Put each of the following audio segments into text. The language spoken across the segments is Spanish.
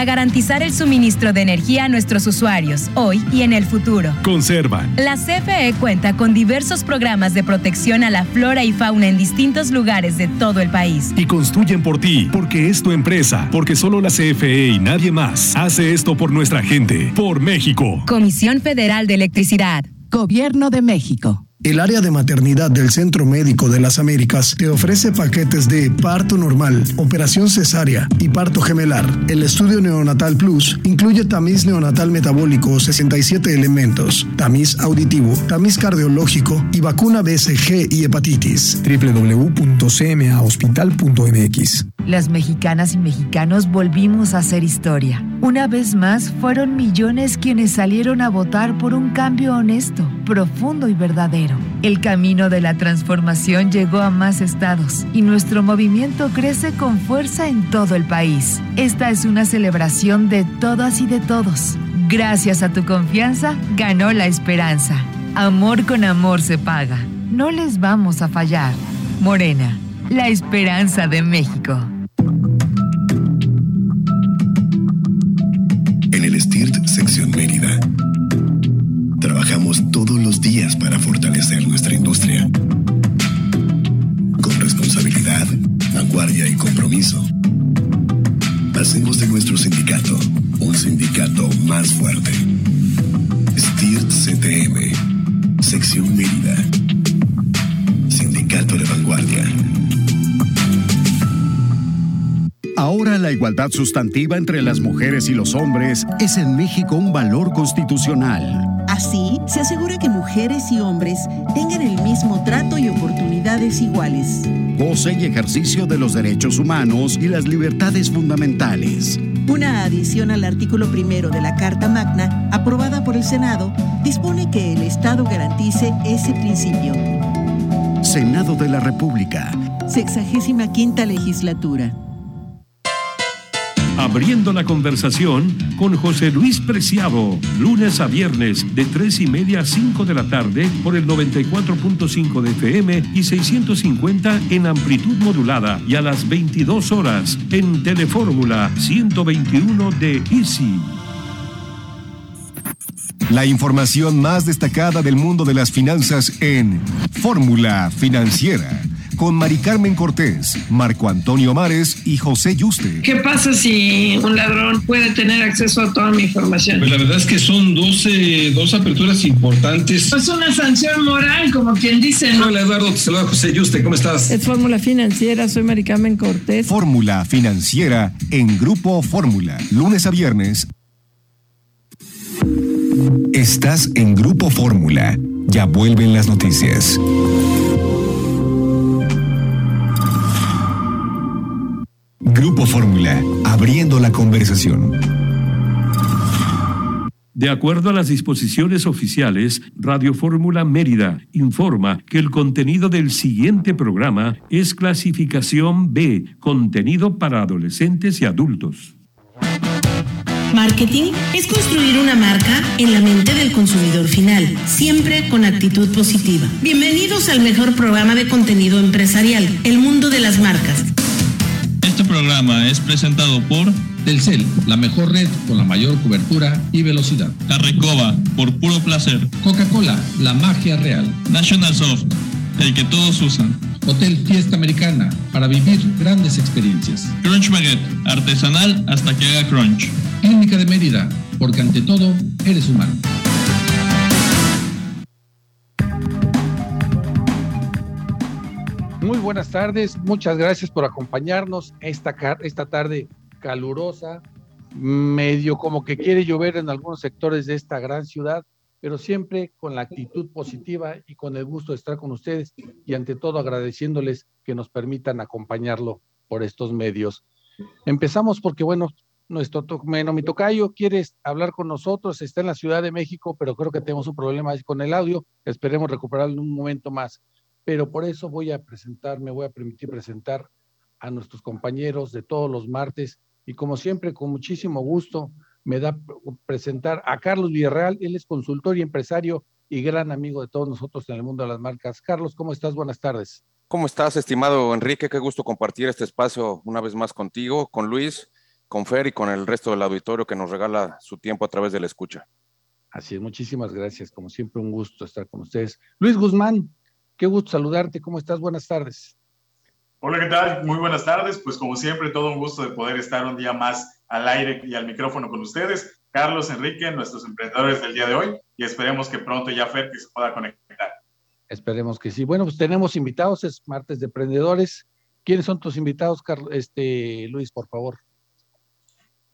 Para garantizar el suministro de energía a nuestros usuarios, hoy y en el futuro. Conserva. La CFE cuenta con diversos programas de protección a la flora y fauna en distintos lugares de todo el país. Y construyen por ti, porque es tu empresa, porque solo la CFE y nadie más hace esto por nuestra gente, por México. Comisión Federal de Electricidad, Gobierno de México. El área de maternidad del Centro Médico de las Américas te ofrece paquetes de parto normal, operación cesárea y parto gemelar. El estudio Neonatal Plus incluye tamiz neonatal metabólico, 67 elementos, tamiz auditivo, tamiz cardiológico y vacuna BCG y hepatitis. www.cmahospital.mx. Las mexicanas y mexicanos volvimos a hacer historia. Una vez más fueron millones quienes salieron a votar por un cambio honesto, profundo y verdadero. El camino de la transformación llegó a más estados y nuestro movimiento crece con fuerza en todo el país. Esta es una celebración de todas y de todos. Gracias a tu confianza, ganó la esperanza. Amor con amor se paga. No les vamos a fallar. Morena, la esperanza de México. En el STIRT, sección Mérida. Trabajamos todos los días para fortalecer nuestra industria. Con responsabilidad, vanguardia y compromiso. Hacemos de nuestro sindicato un sindicato más fuerte. STIRT CTM, sección Mérida. Sindicato de vanguardia. Ahora la igualdad sustantiva entre las mujeres y los hombres es en México un valor constitucional. Así, se asegura que mujeres y hombres tengan el mismo trato y oportunidades iguales. Goce y ejercicio de los derechos humanos y las libertades fundamentales. Una adición al artículo primero de la Carta Magna, aprobada por el Senado, dispone que el Estado garantice ese principio. Senado de la República. 65ª Legislatura. Abriendo la conversación con José Luis Preciado, lunes a viernes de 3:30 a 5 de la tarde por el 94.5 de FM y 650 en amplitud modulada y a las 22 horas en Telefórmula 121 de Easy. La información más destacada del mundo de las finanzas en Fórmula Financiera. Con Mari Carmen Cortés, Marco Antonio Mares y José Yuste. ¿Qué pasa si un ladrón puede tener acceso a toda mi información? Pues la verdad es que son 12 aperturas importantes. Es una sanción moral, como quien dice, ¿no? Hola Eduardo, te saluda José Yuste, ¿cómo estás? Es Fórmula Financiera, soy Mari Carmen Cortés. Fórmula Financiera en Grupo Fórmula, lunes a viernes. Estás en Grupo Fórmula, ya vuelven las noticias. Grupo Fórmula, abriendo la conversación. De acuerdo a las disposiciones oficiales, Radio Fórmula Mérida informa que el contenido del siguiente programa es clasificación B, contenido para adolescentes y adultos. Marketing es construir una marca en la mente del consumidor final, siempre con actitud positiva. Bienvenidos al mejor programa de contenido empresarial, El Mundo de las Marcas. Este programa es presentado por Telcel, la mejor red con la mayor cobertura y velocidad. La Recoba, por puro placer. Coca-Cola, la magia real. National Soft, el que todos usan. Hotel Fiesta Americana, para vivir grandes experiencias. Crunch Maguette, artesanal hasta que haga crunch. Clínica de Mérida, porque ante todo, eres humano. Muy buenas tardes, muchas gracias por acompañarnos esta tarde calurosa, medio como que quiere llover en algunos sectores de esta gran ciudad, pero siempre con la actitud positiva y con el gusto de estar con ustedes y ante todo agradeciéndoles que nos permitan acompañarlo por estos medios. Empezamos porque mi tocayo quiere hablar con nosotros, está en la Ciudad de México, pero creo que tenemos un problema con el audio, esperemos recuperarlo en un momento más. Pero por eso me voy a permitir presentar a nuestros compañeros de todos los martes, y como siempre, con muchísimo gusto, me da presentar a Carlos Villarreal. Él es consultor y empresario y gran amigo de todos nosotros en el mundo de las marcas. Carlos, ¿cómo estás? Buenas tardes. ¿Cómo estás, estimado Enrique? Qué gusto compartir este espacio una vez más contigo, con Luis, con Fer y con el resto del auditorio que nos regala su tiempo a través de la escucha. Así es, muchísimas gracias. Como siempre, un gusto estar con ustedes. Luis Guzmán, qué gusto saludarte. ¿Cómo estás? Buenas tardes. Hola, ¿qué tal? Muy buenas tardes. Pues como siempre, todo un gusto de poder estar un día más al aire y al micrófono con ustedes. Carlos, Enrique, nuestros emprendedores del día de hoy, y esperemos que pronto ya Fer que se pueda conectar. Esperemos que sí. Bueno, pues tenemos invitados, es martes de emprendedores. ¿Quiénes son tus invitados, Carlos? Luis, por favor.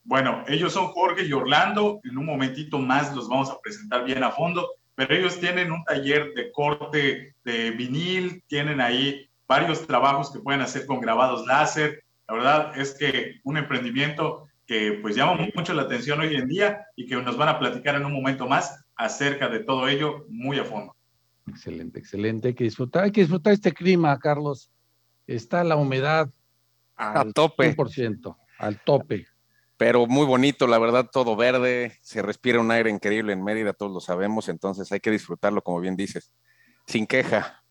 Bueno, ellos son Jorge y Orlando. En un momentito más los vamos a presentar bien a fondo, pero ellos tienen un taller de corte de vinil, tienen ahí varios trabajos que pueden hacer con grabados láser. La verdad es que un emprendimiento que pues llama mucho la atención hoy en día y que nos van a platicar en un momento más acerca de todo ello muy a fondo. Excelente, excelente. Hay que disfrutar este clima, Carlos. Está la humedad al tope. 100%, al tope. Pero muy bonito, la verdad, todo verde, se respira un aire increíble en Mérida, todos lo sabemos, entonces hay que disfrutarlo, como bien dices, sin queja.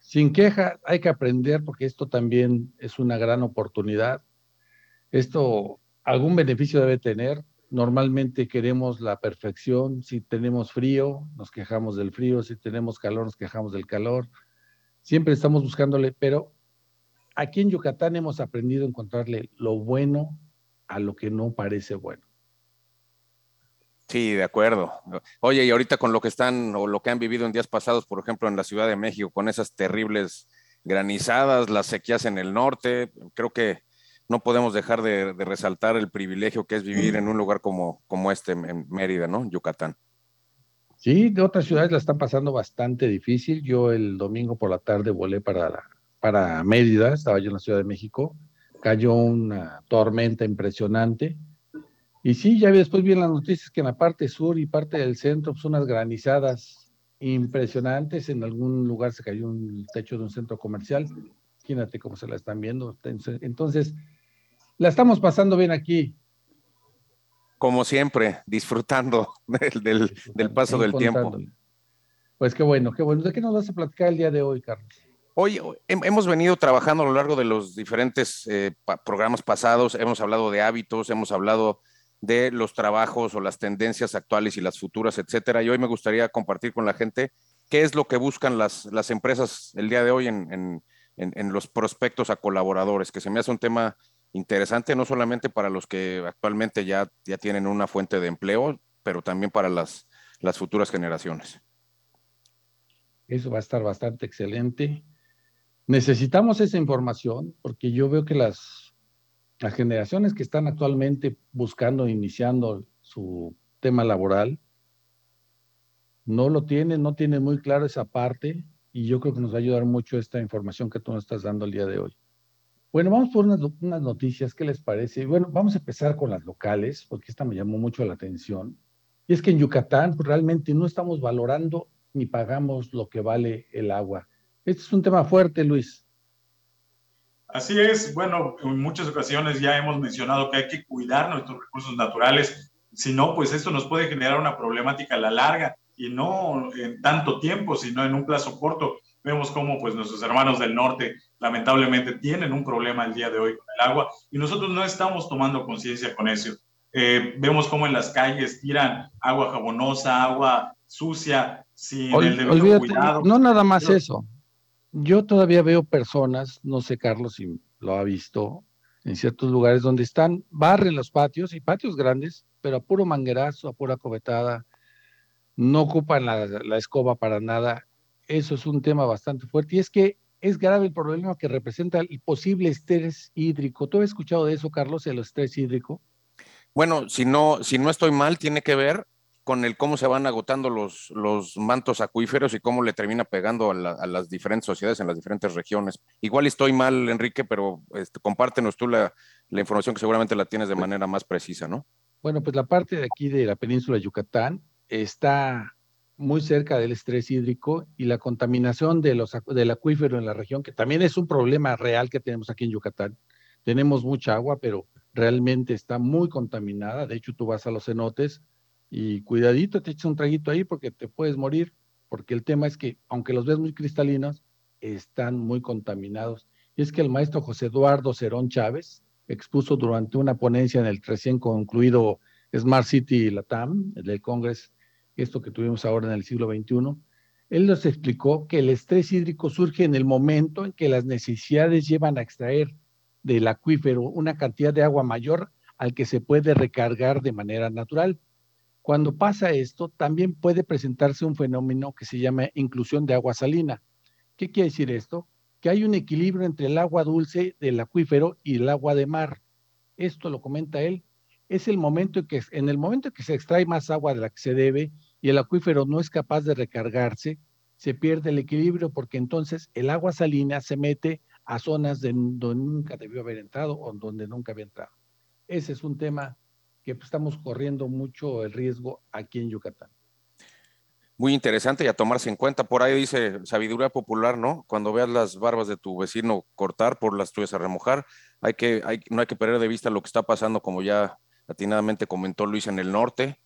Sin queja, hay que aprender, porque esto también es una gran oportunidad. Esto, algún beneficio debe tener. Normalmente queremos la perfección, si tenemos frío, nos quejamos del frío, si tenemos calor, nos quejamos del calor. Siempre estamos buscándole, pero aquí en Yucatán hemos aprendido a encontrarle lo bueno a lo que no parece bueno. Sí, de acuerdo. Oye, y ahorita con lo que están o lo que han vivido en días pasados, por ejemplo, en la Ciudad de México, con esas terribles granizadas, las sequías en el norte, creo que no podemos dejar de resaltar el privilegio que es vivir en un lugar como este, en Mérida, ¿no? Yucatán. Sí, de otras ciudades la están pasando bastante difícil. Yo el domingo por la tarde volé para Mérida, estaba yo en la Ciudad de México, cayó una tormenta impresionante, y sí, ya después vi en las noticias que en la parte sur y parte del centro, pues unas granizadas impresionantes, en algún lugar se cayó un techo de un centro comercial, imagínate cómo se la están viendo, entonces, la estamos pasando bien aquí. Como siempre, disfrutando del paso del tiempo. Pues qué bueno, ¿de qué nos vas a platicar el día de hoy, Carlos? Hoy hemos venido trabajando a lo largo de los diferentes programas pasados, hemos hablado de hábitos, hemos hablado de los trabajos o las tendencias actuales y las futuras, etcétera, y hoy me gustaría compartir con la gente qué es lo que buscan las empresas el día de hoy en los prospectos a colaboradores, que se me hace un tema interesante, no solamente para los que actualmente ya tienen una fuente de empleo, pero también para las futuras generaciones. Eso va a estar bastante excelente. Necesitamos esa información porque yo veo que las generaciones que están actualmente buscando, iniciando su tema laboral, no tienen muy claro esa parte, y yo creo que nos va a ayudar mucho esta información que tú nos estás dando el día de hoy. Bueno, vamos por unas noticias, ¿qué les parece? Bueno, vamos a empezar con las locales, porque esta me llamó mucho la atención. Y es que en Yucatán pues, realmente no estamos valorando ni pagamos lo que vale el agua. Este es un tema fuerte, Luis. Así es. Bueno, en muchas ocasiones ya hemos mencionado que hay que cuidar nuestros recursos naturales. Si no, pues esto nos puede generar una problemática a la larga y no en tanto tiempo, sino en un plazo corto. Vemos cómo pues, nuestros hermanos del norte lamentablemente tienen un problema el día de hoy con el agua y nosotros no estamos tomando conciencia con eso. Vemos cómo en las calles tiran agua jabonosa, agua sucia, sin el debido cuidado. No nada más eso. Yo todavía veo personas, no sé Carlos si lo ha visto, en ciertos lugares donde barren los patios, y patios grandes, pero a puro manguerazo, a pura cobetada, no ocupan la escoba para nada. Eso es un tema bastante fuerte, y es que es grave el problema que representa el posible estrés hídrico. ¿Tú has escuchado de eso, Carlos, el estrés hídrico? Bueno, si no estoy mal, tiene que ver con el cómo se van agotando los mantos acuíferos y cómo le termina pegando a las diferentes sociedades en las diferentes regiones. Igual estoy mal, Enrique, pero compártenos tú la información que seguramente la tienes de manera más precisa, ¿no? Bueno, pues la parte de aquí de la península de Yucatán está muy cerca del estrés hídrico y la contaminación del acuífero en la región, que también es un problema real que tenemos aquí en Yucatán. Tenemos mucha agua, pero realmente está muy contaminada. De hecho, tú vas a los cenotes y cuidadito, te echas un traguito ahí porque te puedes morir, porque el tema es que, aunque los ves muy cristalinos, están muy contaminados. Y es que el maestro José Eduardo Cerón Chávez expuso durante una ponencia en el recién concluido Smart City Latam, el del Congreso, esto que tuvimos ahora en el siglo XXI, él nos explicó que el estrés hídrico surge en el momento en que las necesidades llevan a extraer del acuífero una cantidad de agua mayor al que se puede recargar de manera natural. Cuando pasa esto, también puede presentarse un fenómeno que se llama inclusión de agua salina. ¿Qué quiere decir esto? Que hay un equilibrio entre el agua dulce del acuífero y el agua de mar. Esto lo comenta él. Es el momento que, en el momento en que se extrae más agua de la que se debe y el acuífero no es capaz de recargarse, se pierde el equilibrio porque entonces el agua salina se mete a zonas donde nunca debió haber entrado o donde nunca había entrado. Ese es un tema que estamos corriendo mucho el riesgo aquí en Yucatán. Muy interesante y a tomarse en cuenta. Por ahí dice sabiduría popular, ¿no? Cuando veas las barbas de tu vecino cortar, por las tuyas a remojar, no hay que perder de vista lo que está pasando, como ya atinadamente comentó Luis, en el norte.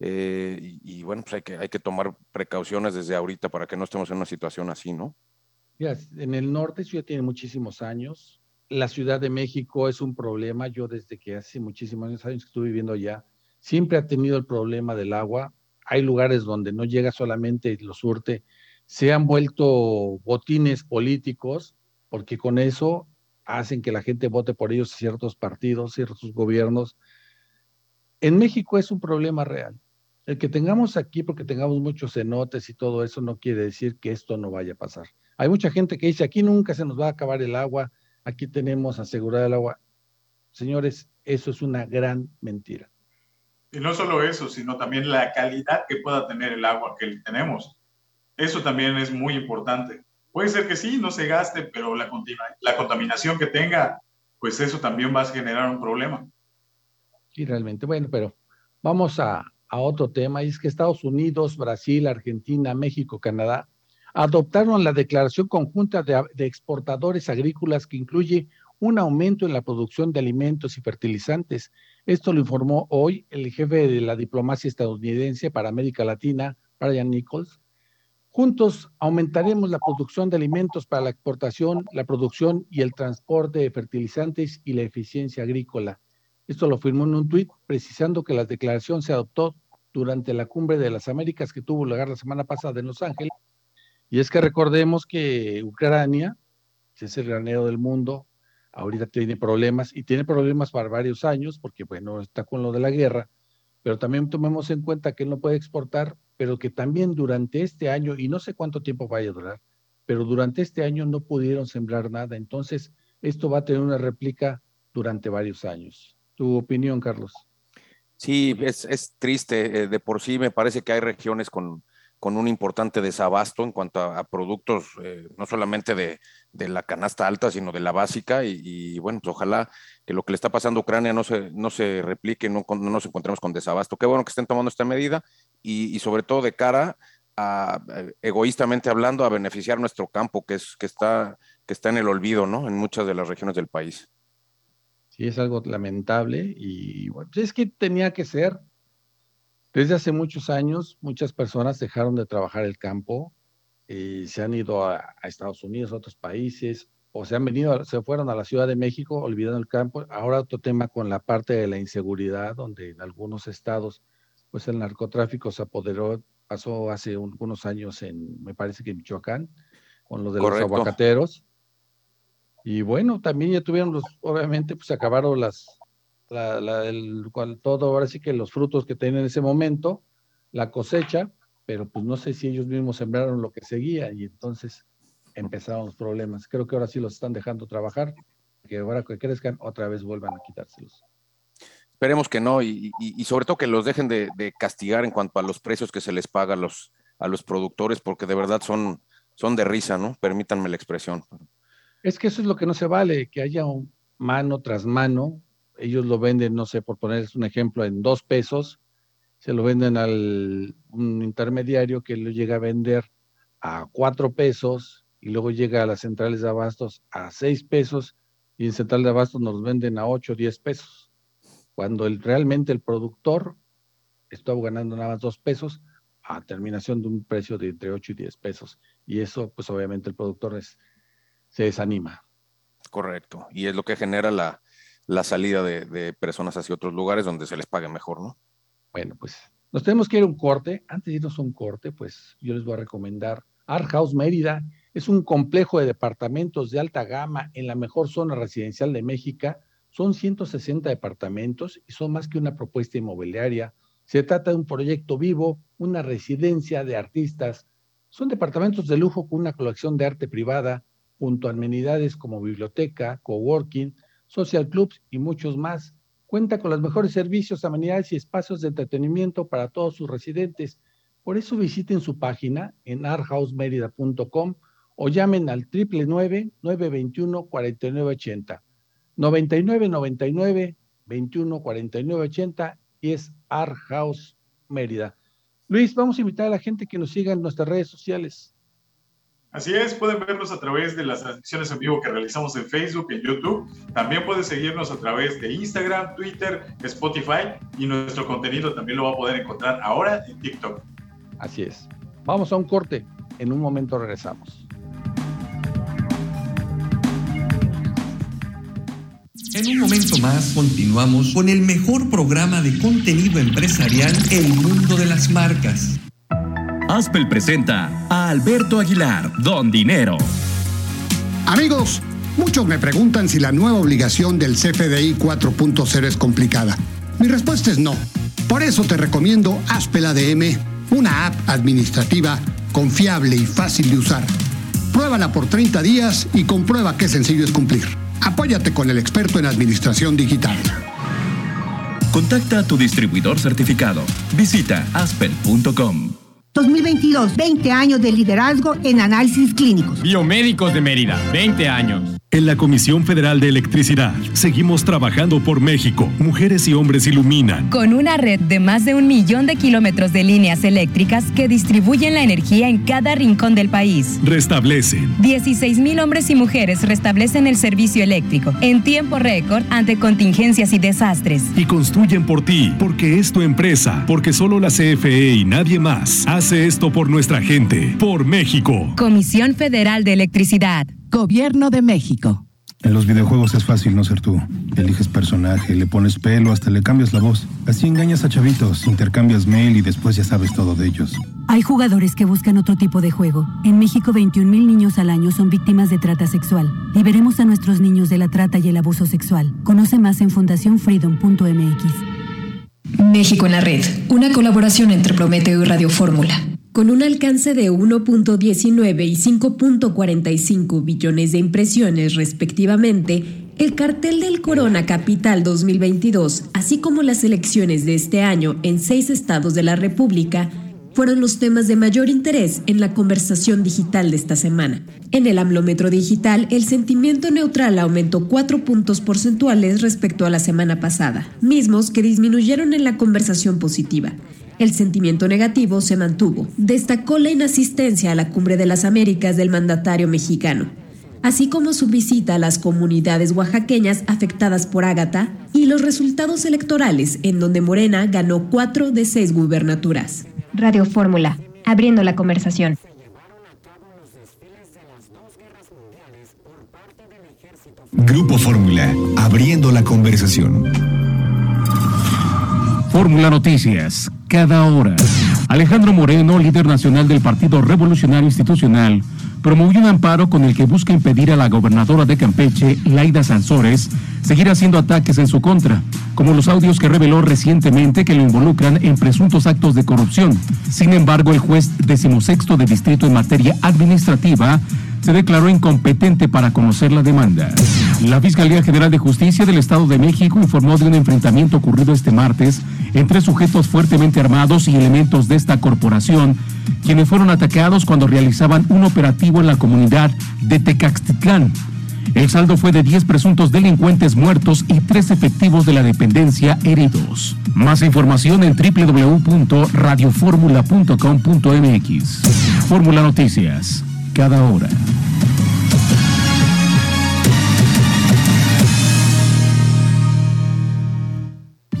Y bueno, pues hay que tomar precauciones desde ahorita para que no estemos en una situación así, ¿no? Mira, en el norte eso ya tiene muchísimos años. La Ciudad de México es un problema. Yo desde que hace muchísimos años que estuve viviendo allá, siempre ha tenido el problema del agua. Hay lugares donde no llega solamente lo surte, se han vuelto botines políticos, porque con eso hacen que la gente vote por ellos ciertos partidos, ciertos gobiernos. En México es un problema real. El que tengamos aquí, porque tengamos muchos cenotes y todo eso, no quiere decir que esto no vaya a pasar. Hay mucha gente que dice, aquí nunca se nos va a acabar el agua, aquí tenemos asegurada el agua. Señores, eso es una gran mentira. Y no solo eso, sino también la calidad que pueda tener el agua que tenemos. Eso también es muy importante. Puede ser que sí, no se gaste, pero la contaminación que tenga, pues eso también va a generar un problema. Sí, realmente. Bueno, pero vamos a otro tema. Y es que Estados Unidos, Brasil, Argentina, México, Canadá adoptaron la Declaración Conjunta de Exportadores Agrícolas, que incluye un aumento en la producción de alimentos y fertilizantes. Esto lo informó hoy el jefe de la diplomacia estadounidense para América Latina, Brian Nichols. Juntos aumentaremos la producción de alimentos para la exportación, la producción y el transporte de fertilizantes y la eficiencia agrícola. Esto lo firmó en un tuit, precisando que la declaración se adoptó durante la Cumbre de las Américas que tuvo lugar la semana pasada en Los Ángeles. Y es que recordemos que Ucrania, que es el granero del mundo, ahorita tiene problemas, y tiene problemas para varios años, porque bueno, está con lo de la guerra, pero también tomemos en cuenta que él no puede exportar, pero que también durante este año, y no sé cuánto tiempo vaya a durar, pero durante este año no pudieron sembrar nada, entonces esto va a tener una réplica durante varios años. ¿Tu opinión, Carlos? Sí, es triste, de por sí me parece que hay regiones con un importante desabasto en cuanto a productos, no solamente de la canasta alta, sino de la básica, y bueno, pues ojalá que lo que le está pasando a Ucrania no se replique, no nos encontremos con desabasto. Qué bueno que estén tomando esta medida, y sobre todo de cara a, egoístamente hablando, a beneficiar nuestro campo, que está en el olvido, ¿no?, en muchas de las regiones del país. Sí, es algo lamentable, y bueno, es que tenía que ser. Desde hace muchos años, muchas personas dejaron de trabajar el campo, se han ido a Estados Unidos, a otros países, o se fueron a la Ciudad de México olvidando el campo. Ahora otro tema con la parte de la inseguridad, donde en algunos estados, pues el narcotráfico se apoderó, pasó hace unos años me parece que en Michoacán, con lo de Correcto. Los aguacateros. Y bueno, también ya tuvieron obviamente, pues acabaron todo, ahora sí que los frutos que tenían en ese momento, la cosecha, pero pues no sé si ellos mismos sembraron lo que seguía, y entonces empezaron los problemas. Creo que ahora sí los están dejando trabajar, que ahora que crezcan otra vez vuelvan a quitárselos. Esperemos que no, y sobre todo que los dejen de castigar en cuanto a los precios que se les paga a los productores, porque de verdad son de risa, ¿no? Permítanme la expresión. Es que eso es lo que no se vale, que haya mano tras mano. Ellos lo venden, no sé, por ponerles un ejemplo, en 2 pesos, se lo venden a un intermediario que lo llega a vender a 4 pesos, y luego llega a las centrales de abastos a 6 pesos, y en central de abastos nos venden a 8 o 10 pesos, cuando realmente el productor estaba ganando nada más 2 pesos a terminación de un precio de entre 8 y 10 pesos, y eso pues obviamente el productor se desanima. Correcto, y es lo que genera la la salida de personas hacia otros lugares donde se les pague mejor, ¿no? Bueno, pues nos tenemos que ir a un corte. Antes de irnos a un corte, pues yo les voy a recomendar Art House Mérida. Es un complejo de departamentos de alta gama en la mejor zona residencial de México. Son 160 departamentos y son más que una propuesta inmobiliaria. Se trata de un proyecto vivo, una residencia de artistas. Son departamentos de lujo con una colección de arte privada, junto a amenidades como biblioteca, coworking, social clubs y muchos más. Cuenta con los mejores servicios, amenidades y espacios de entretenimiento para todos sus residentes. Por eso visiten su página en arthousemerida.com o llamen al 999-921-4980. 9999-214980 y es Art House Mérida. Luis, vamos a invitar a la gente que nos siga en nuestras redes sociales. Así es, pueden vernos a través de las transmisiones en vivo que realizamos en Facebook, en YouTube. También pueden seguirnos a través de Instagram, Twitter, Spotify, y nuestro contenido también lo va a poder encontrar ahora en TikTok. Así es. Vamos a un corte. En un momento regresamos. En un momento más continuamos con el mejor programa de contenido empresarial, El Mundo de las Marcas. Aspel presenta a Alberto Aguilar, Don Dinero. Amigos, muchos me preguntan si la nueva obligación del CFDI 4.0 es complicada. Mi respuesta es no. Por eso te recomiendo Aspel ADM, una app administrativa confiable y fácil de usar. Pruébala por 30 días y comprueba qué sencillo es cumplir. Apóyate con el experto en administración digital. Contacta a tu distribuidor certificado. Visita aspel.com. 2022, 20 años de liderazgo en análisis clínicos. Biomédicos de Mérida, 20 años. En la Comisión Federal de Electricidad, seguimos trabajando por México. Mujeres y hombres iluminan. Con una red de más de 1 millón de kilómetros de líneas eléctricas que distribuyen la energía en cada rincón del país. Restablecen. 16,000 hombres y mujeres restablecen el servicio eléctrico en tiempo récord ante contingencias y desastres. Y construyen por ti, porque es tu empresa, porque solo la CFE y nadie más hace esto por nuestra gente, por México. Comisión Federal de Electricidad. Gobierno de México. En los videojuegos es fácil no ser tú. Eliges personaje, le pones pelo, hasta le cambias la voz. Así engañas a chavitos, intercambias mail y después ya sabes todo de ellos. Hay jugadores que buscan otro tipo de juego. En México, 21,000 niños al año son víctimas de trata sexual. Liberemos a nuestros niños de la trata y el abuso sexual. Conoce más en fundacionfreedom.mx. México en la Red. Una colaboración entre Prometeo y Radio Fórmula. Con un alcance de 1.19 y 5.45 billones de impresiones respectivamente, el cartel del Corona Capital 2022, así como las elecciones de este año en 6 estados de la República, fueron los temas de mayor interés en la conversación digital de esta semana. En el amlómetro digital, el sentimiento neutral aumentó 4 puntos porcentuales respecto a la semana pasada, mismos que disminuyeron en la conversación positiva. El sentimiento negativo se mantuvo. Destacó la inasistencia a la Cumbre de las Américas del mandatario mexicano, así como su visita a las comunidades oaxaqueñas afectadas por Ágata y los resultados electorales, en donde Morena ganó 4 de 6 gubernaturas. Radio Fórmula, abriendo la conversación. Grupo Fórmula, abriendo la conversación. Fórmula Noticias, cada hora. Alejandro Moreno, líder nacional del Partido Revolucionario Institucional, promovió un amparo con el que busca impedir a la gobernadora de Campeche, Laida Sansores, seguir haciendo ataques en su contra, como los audios que reveló recientemente que lo involucran en presuntos actos de corrupción. Sin embargo, el juez 16º de distrito en materia administrativa se declaró incompetente para conocer la demanda. La Fiscalía General de Justicia del Estado de México informó de un enfrentamiento ocurrido este martes entre sujetos fuertemente armados y elementos de esta corporación, quienes fueron atacados cuando realizaban un operativo en la comunidad de Tecaxtitlán. El saldo fue de 10 presuntos delincuentes muertos y 3 efectivos de la dependencia heridos. Más información en www.radioformula.com.mx. Fórmula Noticias, cada hora.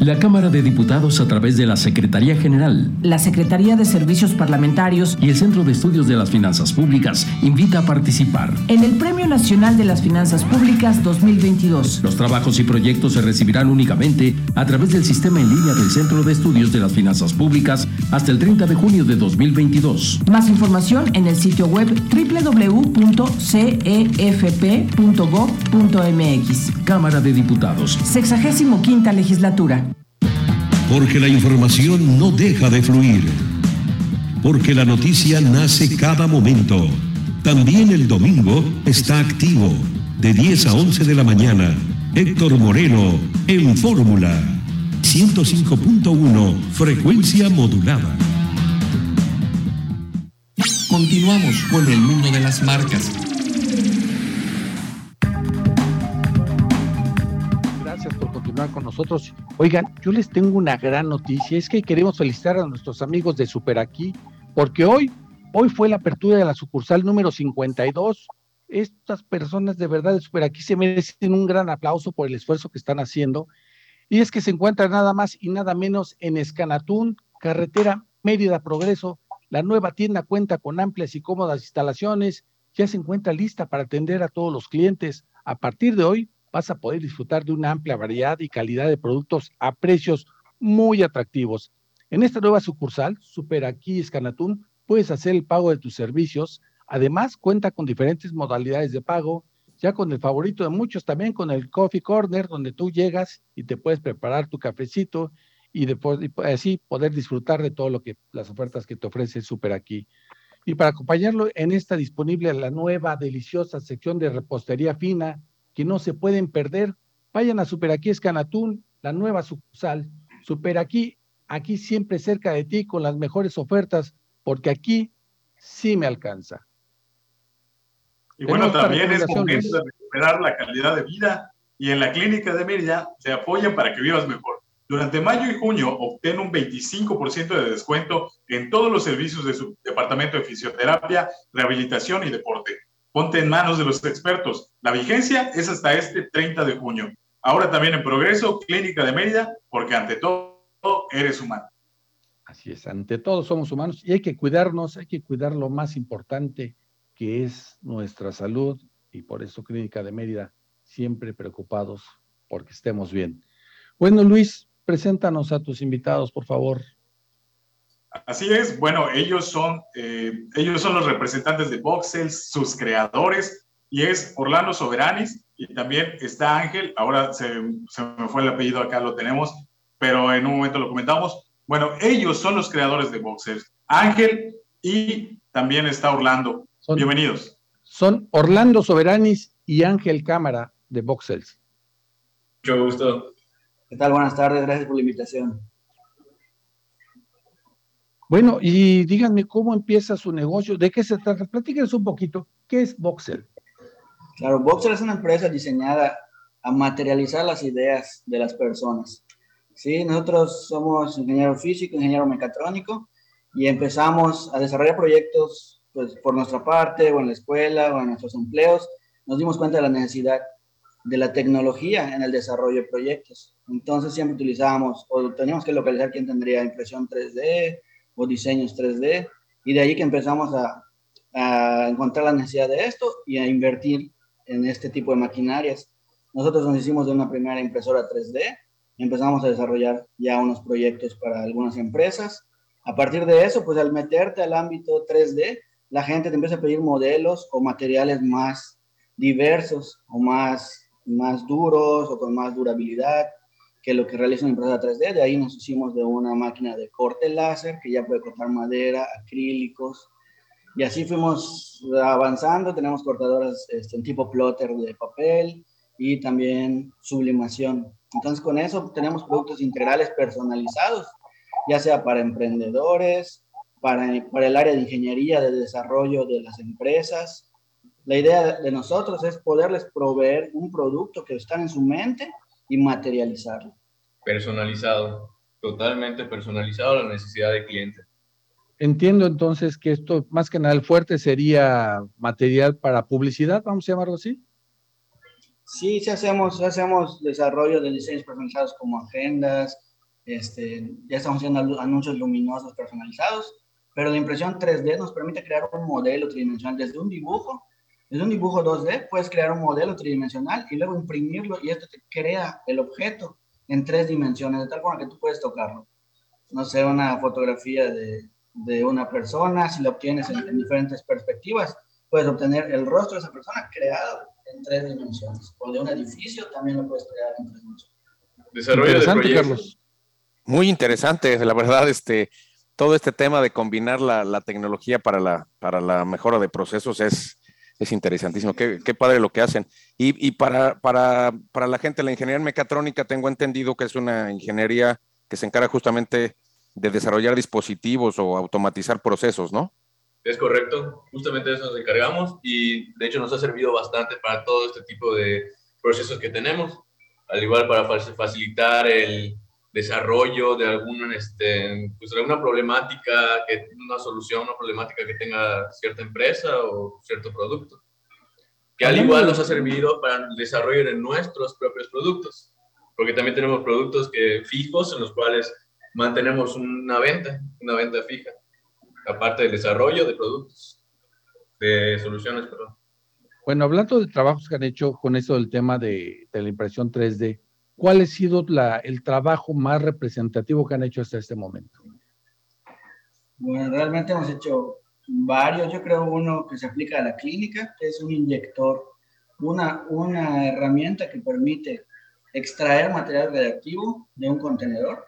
la Cámara de Diputados a través de la Secretaría General, la Secretaría de Servicios Parlamentarios y el Centro de Estudios de las Finanzas Públicas invita a participar en el Premio Nacional de las Finanzas Públicas 2022. Los trabajos y proyectos se recibirán únicamente a través del sistema en línea del Centro de Estudios de las Finanzas Públicas hasta el 30 de junio de 2022. Más información en el sitio web www.cefp.gov.mx. Cámara de Diputados, 65ª Legislatura. Porque la información no deja de fluir. Porque la noticia nace cada momento. También el domingo está activo. De 10 a 11 de la mañana, Héctor Moreno en Fórmula. 105.1, frecuencia modulada. Continuamos con el mundo de las marcas. Con nosotros. Oigan, yo les tengo una gran noticia, es que queremos felicitar a nuestros amigos de SuperAquí, porque hoy fue la apertura de la sucursal número 52. Estas personas de verdad de SuperAquí se merecen un gran aplauso por el esfuerzo que están haciendo, y es que se encuentran nada más y nada menos en Escanatún, carretera Mérida Progreso. La nueva tienda cuenta con amplias y cómodas instalaciones, ya se encuentra lista para atender a todos los clientes. A partir de hoy vas a poder disfrutar de una amplia variedad y calidad de productos a precios muy atractivos. En esta nueva sucursal, SuperAquí Escanatún, puedes hacer el pago de tus servicios. Además, cuenta con diferentes modalidades de pago, ya con el favorito de muchos, también con el Coffee Corner, donde tú llegas y te puedes preparar tu cafecito y así poder disfrutar de todo lo que las ofertas que te ofrece SuperAquí. Y para acompañarlo, en esta disponible la nueva deliciosa sección de repostería fina, que no se pueden perder. Vayan a SuperAquí Escanatún, la nueva sucursal. SuperAquí, aquí siempre cerca de ti con las mejores ofertas, porque aquí sí me alcanza. Y bueno, también es momento de recuperar la calidad de vida, y en la Clínica de Mérida te apoyan para que vivas mejor. Durante mayo y junio obtén un 25% de descuento en todos los servicios de su departamento de fisioterapia, rehabilitación y deporte. Ponte en manos de los expertos. La vigencia es hasta este 30 de junio. Ahora también en Progreso, Clínica de Mérida, porque ante todo eres humano. Así es, ante todo somos humanos y hay que cuidarnos, hay que cuidar lo más importante que es nuestra salud, y por eso Clínica de Mérida, siempre preocupados porque estemos bien. Bueno, Luis, preséntanos a tus invitados, por favor. Así es, bueno, ellos son los representantes de Voxels, sus creadores, y es Orlando Soberanis, y también está Ángel, ahora se me fue el apellido, acá lo tenemos, pero en un momento lo comentamos. Bueno, ellos son los creadores de Voxels, Ángel y también está Orlando. Bienvenidos. Son Orlando Soberanis y Ángel Cámara de Voxels. Mucho gusto. ¿Qué tal? Buenas tardes, gracias por la invitación. Bueno, y díganme, ¿cómo empieza su negocio? ¿De qué se trata? Platíquenos un poquito. ¿Qué es Voxel? Claro, Voxel es una empresa diseñada a materializar las ideas de las personas. Sí, nosotros somos ingeniero físico, ingeniero mecatrónico, y empezamos a desarrollar proyectos pues, por nuestra parte, o en la escuela, o en nuestros empleos. Nos dimos cuenta de la necesidad de la tecnología en el desarrollo de proyectos. Entonces siempre utilizábamos, o teníamos que localizar quién tendría impresión 3D, o diseños 3D, y de ahí que empezamos a encontrar la necesidad de esto y a invertir en este tipo de maquinarias. Nosotros nos hicimos de una primera impresora 3D, empezamos a desarrollar ya unos proyectos para algunas empresas. A partir de eso, pues al meterte al ámbito 3D, la gente te empieza a pedir modelos o materiales más diversos o más duros o con más durabilidad que lo que realiza una impresora 3D. De ahí nos hicimos de una máquina de corte láser que ya puede cortar madera, acrílicos, y así fuimos avanzando. Tenemos cortadoras en tipo plotter de papel y también sublimación. Entonces con eso tenemos productos integrales personalizados, ya sea para emprendedores, para el área de ingeniería, de desarrollo de las empresas. La idea de nosotros es poderles proveer un producto que está en su mente y materializarlo. Personalizado, totalmente personalizado a la necesidad del cliente. Entiendo entonces que esto, más que nada, el fuerte sería material para publicidad, vamos a llamarlo así. Sí, sí hacemos desarrollo de diseños personalizados como agendas, ya estamos haciendo anuncios luminosos personalizados, pero la impresión 3D nos permite crear un modelo tridimensional desde un dibujo 2D puedes crear un modelo tridimensional y luego imprimirlo y esto te crea el objeto en tres dimensiones, de tal forma que tú puedes tocarlo. No sé, una fotografía de una persona, si la obtienes en diferentes perspectivas, puedes obtener el rostro de esa persona creado en tres dimensiones. O de un edificio también lo puedes crear en tres dimensiones. Desarrollo de proyectos. Carlos. Muy interesante, la verdad, todo este tema de combinar la tecnología para la mejora de procesos es interesantísimo. Qué padre lo que hacen. Y para la gente, la ingeniería mecatrónica, tengo entendido que es una ingeniería que se encarga justamente de desarrollar dispositivos o automatizar procesos, ¿no? Es correcto, justamente de eso nos encargamos y de hecho nos ha servido bastante para todo este tipo de procesos que tenemos, al igual para facilitar el desarrollo de alguna problemática, una problemática que tenga cierta empresa o cierto producto, que al igual nos ha servido para el desarrollo de nuestros propios productos, porque también tenemos productos fijos en los cuales mantenemos una venta fija, aparte del desarrollo de productos, de soluciones, perdón. Bueno, hablando de trabajos que han hecho con esto del tema de la impresión 3D, ¿cuál ha sido el trabajo más representativo que han hecho hasta este momento? Bueno, realmente hemos hecho varios. Yo creo uno que se aplica a la clínica, que es un inyector, una herramienta que permite extraer material radiactivo de un contenedor,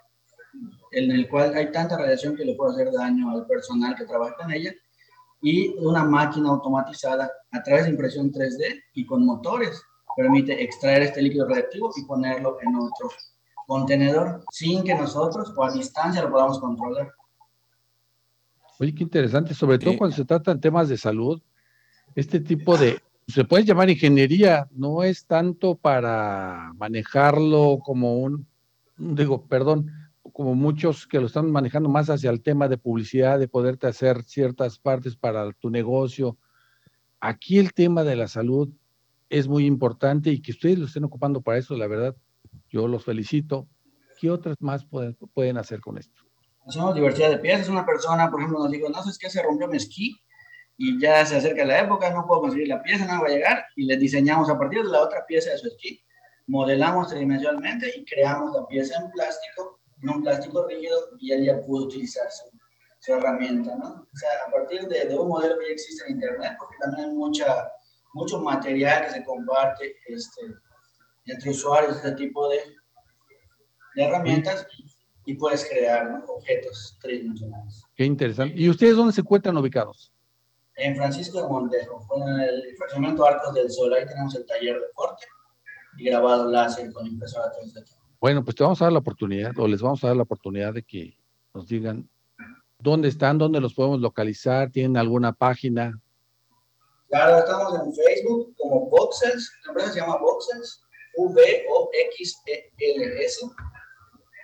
en el cual hay tanta radiación que le puede hacer daño al personal que trabaja con ella, y una máquina automatizada a través de impresión 3D y con motores permite extraer este líquido radiactivo y ponerlo en otro contenedor sin que nosotros o a distancia lo podamos controlar. Oye, qué interesante, sobre todo cuando se tratan temas de salud, este tipo de, se puede llamar ingeniería, no es tanto para manejarlo como como muchos que lo están manejando más hacia el tema de publicidad, de poderte hacer ciertas partes para tu negocio. Aquí el tema de la salud es muy importante y que ustedes lo estén ocupando para eso, la verdad, yo los felicito. ¿Qué otras más pueden hacer con esto? Hacemos diversidad de piezas. Una persona, por ejemplo, nos dijo, no, es que se rompió mi esquí y ya se acerca la época, no puedo conseguir la pieza, no va a llegar, y le diseñamos a partir de la otra pieza de su esquí. Modelamos tridimensionalmente y creamos la pieza en un plástico rígido, y él ya pudo utilizar su herramienta, ¿no? O sea, a partir de un modelo que ya existe en internet, porque también hay mucho material que se comparte entre usuarios de este tipo de herramientas, y puedes crear, ¿no?, objetos tridimensionales. Qué interesante. ¿Y ustedes dónde se encuentran ubicados? En Francisco de Montejo, en el fraccionamiento Arcos del Sol. Ahí tenemos el taller de corte y grabado láser con impresora 3D. Bueno, pues les vamos a dar la oportunidad de que nos digan dónde están, dónde los podemos localizar, ¿tienen alguna página? Claro, estamos en Facebook como Voxels, la empresa se llama Voxels, V-O-X-E-L-S.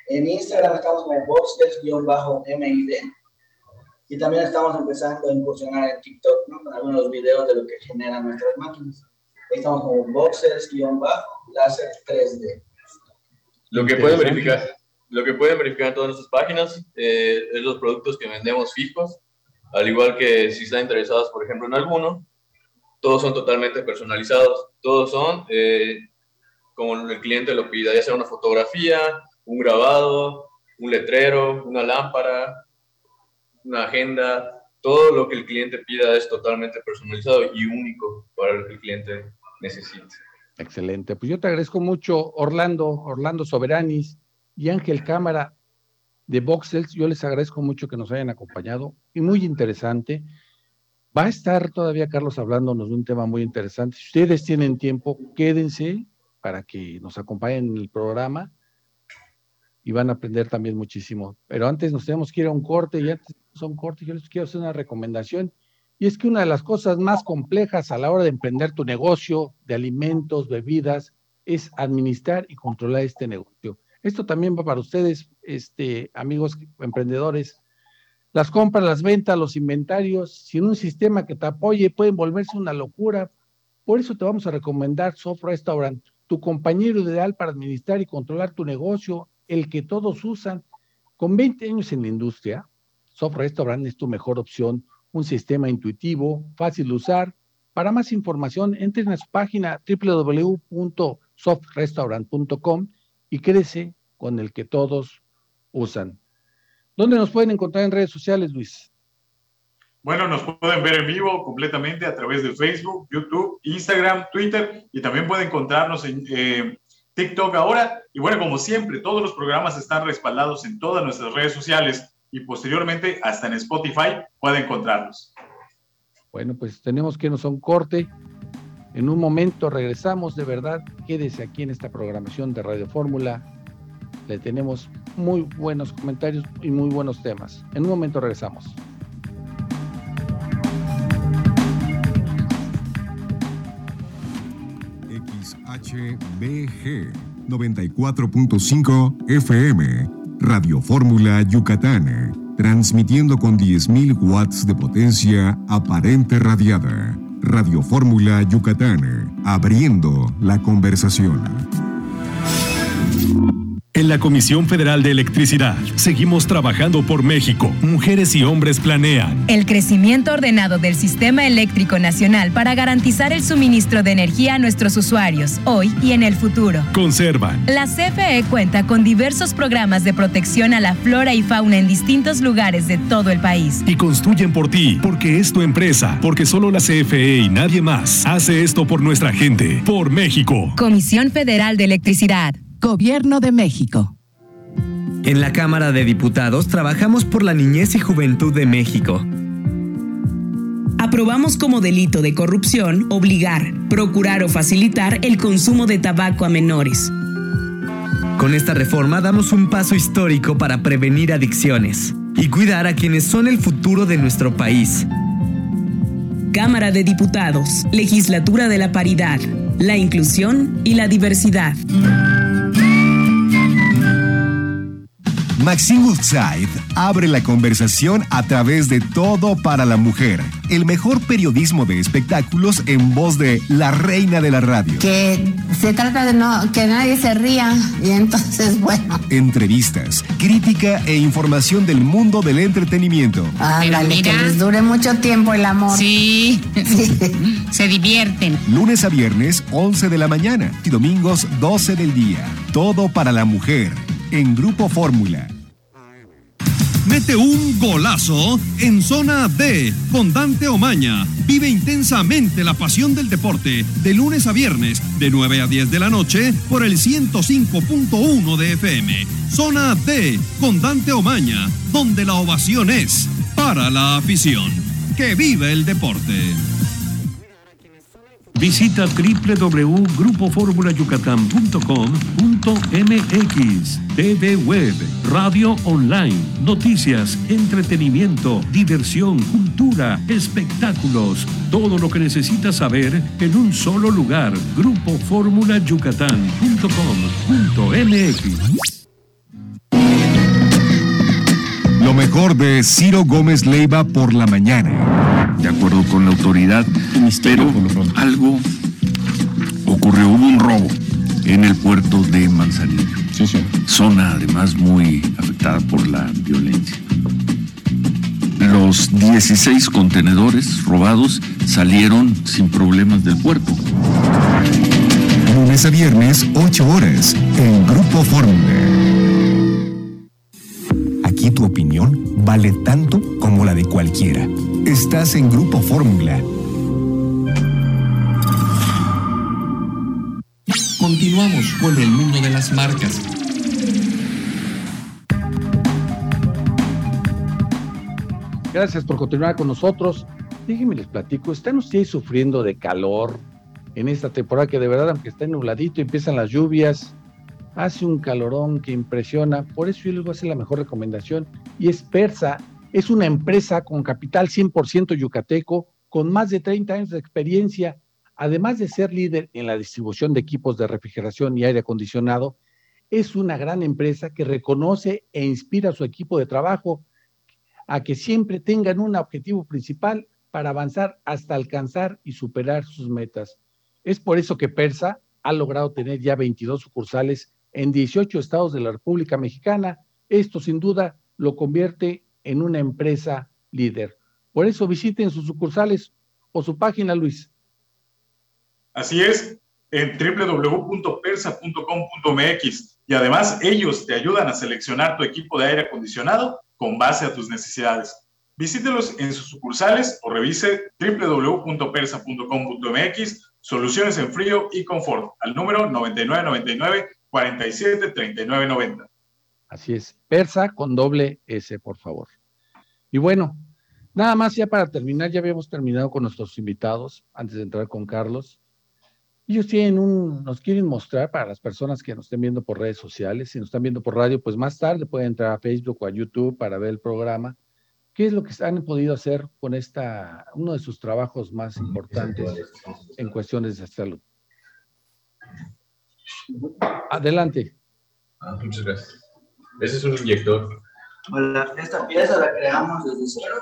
En Instagram estamos como Voxels-MID. Y también estamos empezando a incursionar en TikTok, ¿no?, con algunos videos de lo que generan nuestras máquinas. Ahí estamos como Voxels-Láser 3D. Lo que pueden verificar en todas nuestras páginas es los productos que vendemos fijos, al igual que si están interesados, por ejemplo, en alguno, todos son totalmente personalizados, todos son como el cliente lo pida, ya sea una fotografía, un grabado, un letrero, una lámpara, una agenda, todo lo que el cliente pida es totalmente personalizado y único para lo que el cliente necesite. Excelente, pues yo te agradezco mucho, Orlando Soberanis y Ángel Cámara de Voxels. Yo les agradezco mucho que nos hayan acompañado y muy interesante. Va a estar todavía Carlos hablándonos de un tema muy interesante. Si ustedes tienen tiempo, quédense para que nos acompañen en el programa y van a aprender también muchísimo. Pero antes nos tenemos que ir a un corte, y antes de un corte yo les quiero hacer una recomendación. Y es que una de las cosas más complejas a la hora de emprender tu negocio de alimentos, bebidas, es administrar y controlar este negocio. Esto también va para ustedes, amigos emprendedores. Las compras, las ventas, los inventarios, sin un sistema que te apoye, pueden volverse una locura. Por eso te vamos a recomendar Soft Restaurant, tu compañero ideal para administrar y controlar tu negocio, el que todos usan Con 20 años en la industria, Soft Restaurant es tu mejor opción, un sistema intuitivo, fácil de usar. Para más información, entren a su página www.softrestaurant.com y quédese con el que todos usan. ¿Dónde nos pueden encontrar en redes sociales, Luis? Bueno, nos pueden ver en vivo completamente a través de Facebook, YouTube, Instagram, Twitter, y también pueden encontrarnos en TikTok ahora. Y bueno, como siempre, todos los programas están respaldados en todas nuestras redes sociales y posteriormente hasta en Spotify pueden encontrarnos. Bueno, pues tenemos que irnos a un corte. En un momento regresamos, de verdad, quédese aquí en esta programación de Radio Fórmula. Le tenemos muy buenos comentarios y muy buenos temas. En un momento regresamos. XHBG 94.5 FM, Radio Fórmula Yucatán, transmitiendo con 10.000 watts de potencia aparente radiada. Radio Fórmula Yucatán, abriendo la conversación. En la Comisión Federal de Electricidad seguimos trabajando por México. Mujeres y hombres planean el crecimiento ordenado del sistema eléctrico nacional para garantizar el suministro de energía a nuestros usuarios, hoy y en el futuro. Conservan. La CFE cuenta con diversos programas de protección a la flora y fauna en distintos lugares de todo el país. Y construyen por ti, porque es tu empresa, porque solo la CFE y nadie más hace esto por nuestra gente, por México. Comisión Federal de Electricidad. Gobierno de México. En la Cámara de Diputados trabajamos por la niñez y juventud de México. Aprobamos como delito de corrupción obligar, procurar o facilitar el consumo de tabaco a menores. Con esta reforma damos un paso histórico para prevenir adicciones y cuidar a quienes son el futuro de nuestro país. Cámara de Diputados, Legislatura de la Paridad, la Inclusión y la Diversidad. Maxim Woodside abre la conversación a través de Todo para la Mujer, el mejor periodismo de espectáculos en voz de la reina de la radio. Que se trata de no, que nadie se ría, y entonces, bueno. Entrevistas, crítica e información del mundo del entretenimiento. Ándale, que les dure mucho tiempo el amor. Sí, sí. Se divierten. Lunes a viernes, 11 de la mañana, y domingos, 12 del día. Todo para la Mujer. En Grupo Fórmula. Mete un golazo en Zona D con Dante Omaña. Vive intensamente la pasión del deporte de lunes a viernes de 9 a 10 de la noche por el 105.1 de FM. Zona D con Dante Omaña, donde la ovación es para la afición. ¡Que viva el deporte! Visita www.grupoformulayucatan.com.mx, TV Web, radio online, noticias, entretenimiento, diversión, cultura, espectáculos. Todo lo que necesitas saber en un solo lugar. Grupoformulayucatan.com.mx. Lo mejor de Ciro Gómez Leiva por la mañana. De acuerdo con la autoridad, pero algo ocurrió, hubo un robo en el puerto de Manzanillo. Sí, sí. Zona además muy afectada por la violencia. Los 16 contenedores robados salieron sin problemas del puerto. Lunes a viernes, 8 horas, en Grupo Fórmula. Aquí tu opinión vale tanto como la de cualquiera. Estás en Grupo Fórmula. Continuamos con el mundo de las marcas. Gracias por continuar con nosotros. Déjenme les platico, ¿están ustedes sufriendo de calor en esta temporada que de verdad, aunque está nubladito, empiezan las lluvias, hace un calorón que impresiona? Por eso yo les voy a hacer la mejor recomendación, y es Persa. Es una empresa con capital 100% yucateco, con más de 30 años de experiencia, además de ser líder en la distribución de equipos de refrigeración y aire acondicionado. Es una gran empresa que reconoce e inspira a su equipo de trabajo a que siempre tengan un objetivo principal para avanzar hasta alcanzar y superar sus metas. Es por eso que Persa ha logrado tener ya 22 sucursales en 18 estados de la República Mexicana, Esto sin duda lo convierte en una empresa líder. Por eso visiten sus sucursales o su página, Luis. Así es, en www.persa.com.mx. Y además ellos te ayudan a seleccionar tu equipo de aire acondicionado con base a tus necesidades. Visítelos en sus sucursales o revise www.persa.com.mx, soluciones en frío y confort, al número 9999-473990. Así es, Persa con doble S, por favor. Y bueno, nada más ya para terminar, ya habíamos terminado con nuestros invitados, antes de entrar con Carlos. Ellos tienen nos quieren mostrar para las personas que nos estén viendo por redes sociales, si nos están viendo por radio, pues más tarde pueden entrar a Facebook o a YouTube para ver el programa. ¿Qué es lo que han podido hacer con uno de sus trabajos más importantes en cuestiones de salud? Adelante. Muchas gracias. Ese es un inyector. Hola, esta pieza la creamos desde cero,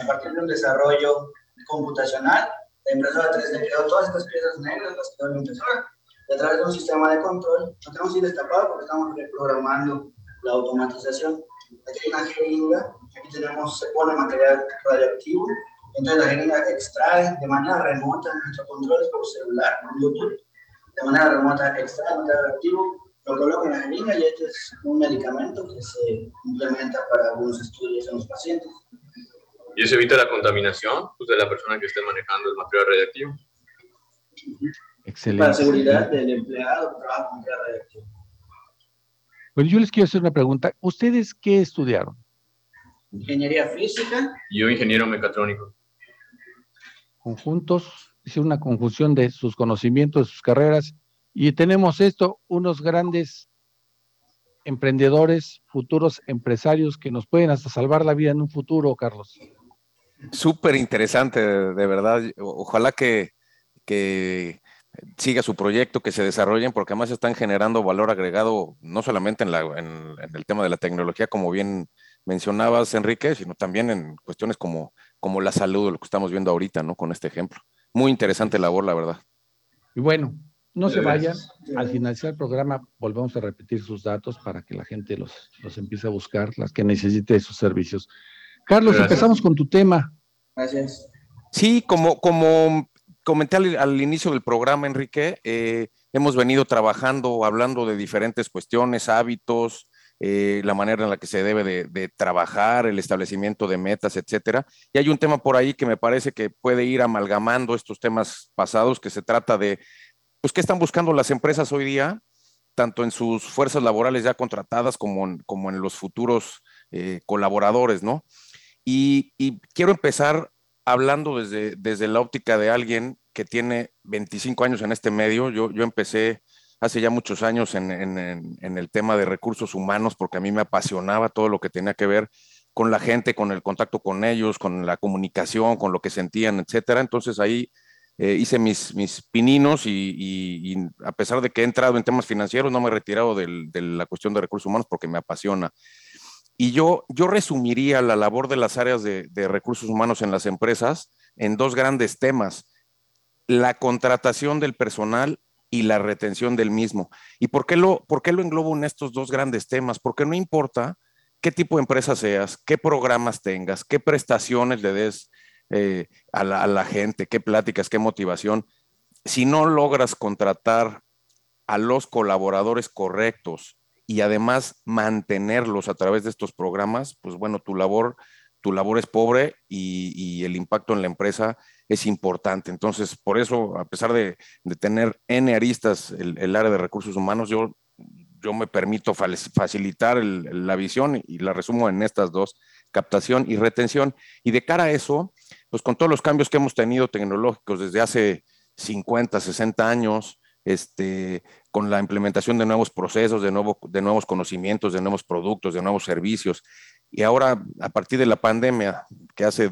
a partir de un desarrollo computacional. La impresora 3D creó todas estas piezas negras, las creó la impresora, y a través de un sistema de control, no tenemos que ir destapado porque estamos reprogramando la automatización. Aquí hay una jeringa, aquí tenemos, se pone material radioactivo, entonces la jeringa extrae de manera remota, nuestro control es por celular, por Bluetooth, de manera remota extrae material radioactivo, lo coloco en la jeringa y este es un medicamento que se implementa para algunos estudios en los pacientes. ¿Y eso evita la contaminación de la persona que esté manejando el material radiactivo? Excelente. Para seguridad del empleado que trabaja con material radiactivo. Bueno, yo les quiero hacer una pregunta. ¿Ustedes qué estudiaron? Ingeniería física. Yo ingeniero mecatrónico. Conjuntos, hice una conjunción de sus conocimientos, de sus carreras, y tenemos esto, unos grandes emprendedores, futuros empresarios que nos pueden hasta salvar la vida en un futuro, Carlos. Súper interesante, de verdad. Ojalá que siga su proyecto, que se desarrollen, porque además están generando valor agregado, no solamente en el tema de la tecnología, como bien mencionabas, Enrique, sino también en cuestiones como la salud, lo que estamos viendo ahorita, ¿no? Con este ejemplo. Muy interesante labor, la verdad. Y bueno, no se vayan. Al finalizar el programa, volvemos a repetir sus datos para que la gente los empiece a buscar, las que necesite esos servicios. Carlos, empezamos con tu tema. Gracias. Sí, como comenté al inicio del programa, Enrique, hemos venido trabajando, hablando de diferentes cuestiones, hábitos, la manera en la que se debe de trabajar, el establecimiento de metas, etcétera. Y hay un tema por ahí que me parece que puede ir amalgamando estos temas pasados, que se trata de, pues, ¿qué están buscando las empresas hoy día? Tanto en sus fuerzas laborales ya contratadas como en los futuros colaboradores, ¿no? Y quiero empezar hablando desde la óptica de alguien que tiene 25 años en este medio. Yo empecé hace ya muchos años en el tema de recursos humanos, porque a mí me apasionaba todo lo que tenía que ver con la gente, con el contacto con ellos, con la comunicación, con lo que sentían, etcétera. Entonces ahí hice mis pininos y a pesar de que he entrado en temas financieros, no me he retirado de la cuestión de recursos humanos porque me apasiona. Y yo resumiría la labor de las áreas de recursos humanos en las empresas en dos grandes temas: la contratación del personal y la retención del mismo. ¿Y por qué lo englobo en estos dos grandes temas? Porque no importa qué tipo de empresa seas, qué programas tengas, qué prestaciones le des a la gente, qué pláticas, qué motivación. Si no logras contratar a los colaboradores correctos y además mantenerlos a través de estos programas, pues bueno, tu labor es pobre y el impacto en la empresa es importante. Entonces, por eso, a pesar de tener N aristas el área de recursos humanos, yo me permito facilitar la visión y la resumo en estas dos: captación y retención. Y de cara a eso, pues con todos los cambios que hemos tenido tecnológicos desde hace 50, 60 años, con la implementación de nuevos procesos, de nuevos conocimientos, de nuevos productos, de nuevos servicios. Y ahora, a partir de la pandemia, que hace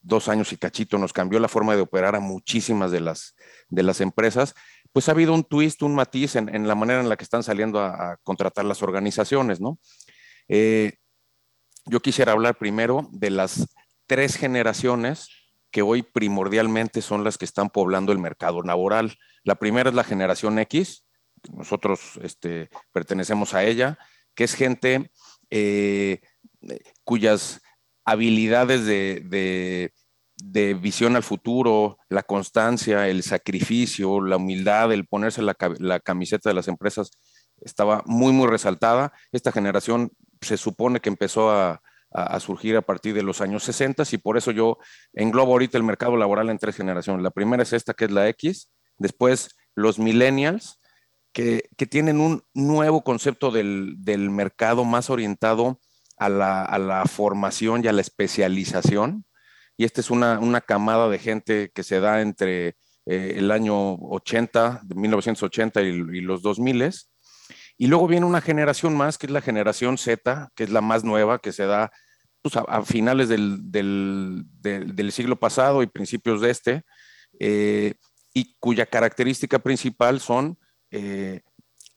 2 años y cachito nos cambió la forma de operar a muchísimas de las empresas, pues ha habido un twist, un matiz en la manera en la que están saliendo a contratar las organizaciones, ¿no? Yo quisiera hablar primero de las 3 generaciones que hoy primordialmente son las que están poblando el mercado laboral. La primera es la generación X, nosotros pertenecemos a ella, que es gente cuyas habilidades de visión al futuro, la constancia, el sacrificio, la humildad, el ponerse la camiseta de las empresas estaba muy, muy resaltada. Esta generación se supone que empezó a surgir a partir de los años 60 y por eso yo englobo ahorita el mercado laboral en tres generaciones. La primera es esta, que es la X, después los millennials, que tienen un nuevo concepto del mercado más orientado a la formación y a la especialización. Y esta es una camada de gente que se da entre el año 80, de 1980 y los 2000. Y luego viene una generación más, que es la generación Z, que es la más nueva, que se da pues, a finales del siglo pasado y principios de este, y cuya característica principal son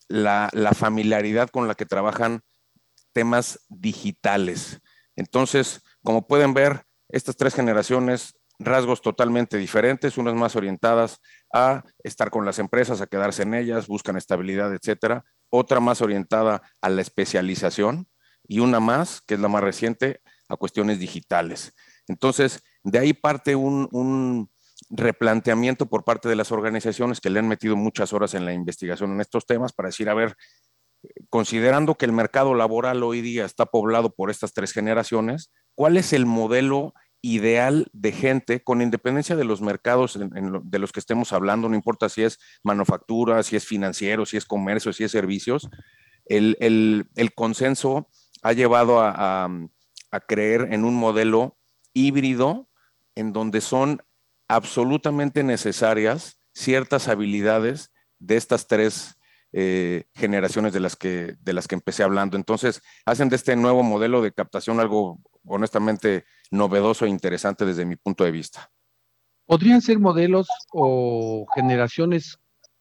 la familiaridad con la que trabajan temas digitales. Entonces, como pueden ver, estas tres generaciones, rasgos totalmente diferentes, unas más orientadas a estar con las empresas, a quedarse en ellas, buscan estabilidad, etcétera. Otra más orientada a la especialización y una más, que es la más reciente, a cuestiones digitales. Entonces, de ahí parte un replanteamiento por parte de las organizaciones que le han metido muchas horas en la investigación en estos temas para decir, a ver, considerando que el mercado laboral hoy día está poblado por estas tres generaciones, ¿cuál es el modelo ideal de gente, con independencia de los mercados de los que estemos hablando? No importa si es manufactura, si es financiero, si es comercio, si es servicios. El consenso ha llevado a creer en un modelo híbrido en donde son absolutamente necesarias ciertas habilidades de estas tres generaciones de las que empecé hablando. Entonces, hacen de este nuevo modelo de captación algo honestamente novedoso e interesante desde mi punto de vista. ¿Podrían ser modelos o generaciones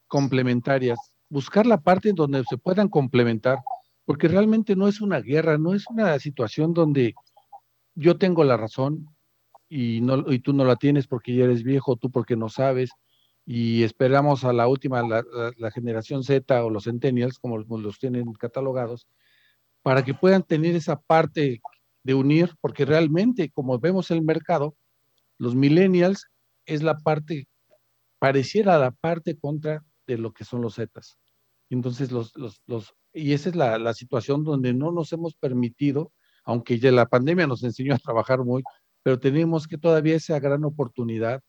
complementarias? Buscar la parte en donde se puedan complementar, porque realmente no es una guerra, no es una situación donde yo tengo la razón y tú no la tienes porque ya eres viejo, tú porque no sabes, y esperamos a la última, la generación Z o los centennials, como los tienen catalogados, para que puedan tener esa parte de unir, porque realmente, como vemos el mercado, los millennials es la parte, pareciera la parte contra de lo que son los Zetas. Entonces, y esa es la situación donde no nos hemos permitido, aunque ya la pandemia nos enseñó a trabajar muy, pero tenemos que todavía esa gran oportunidad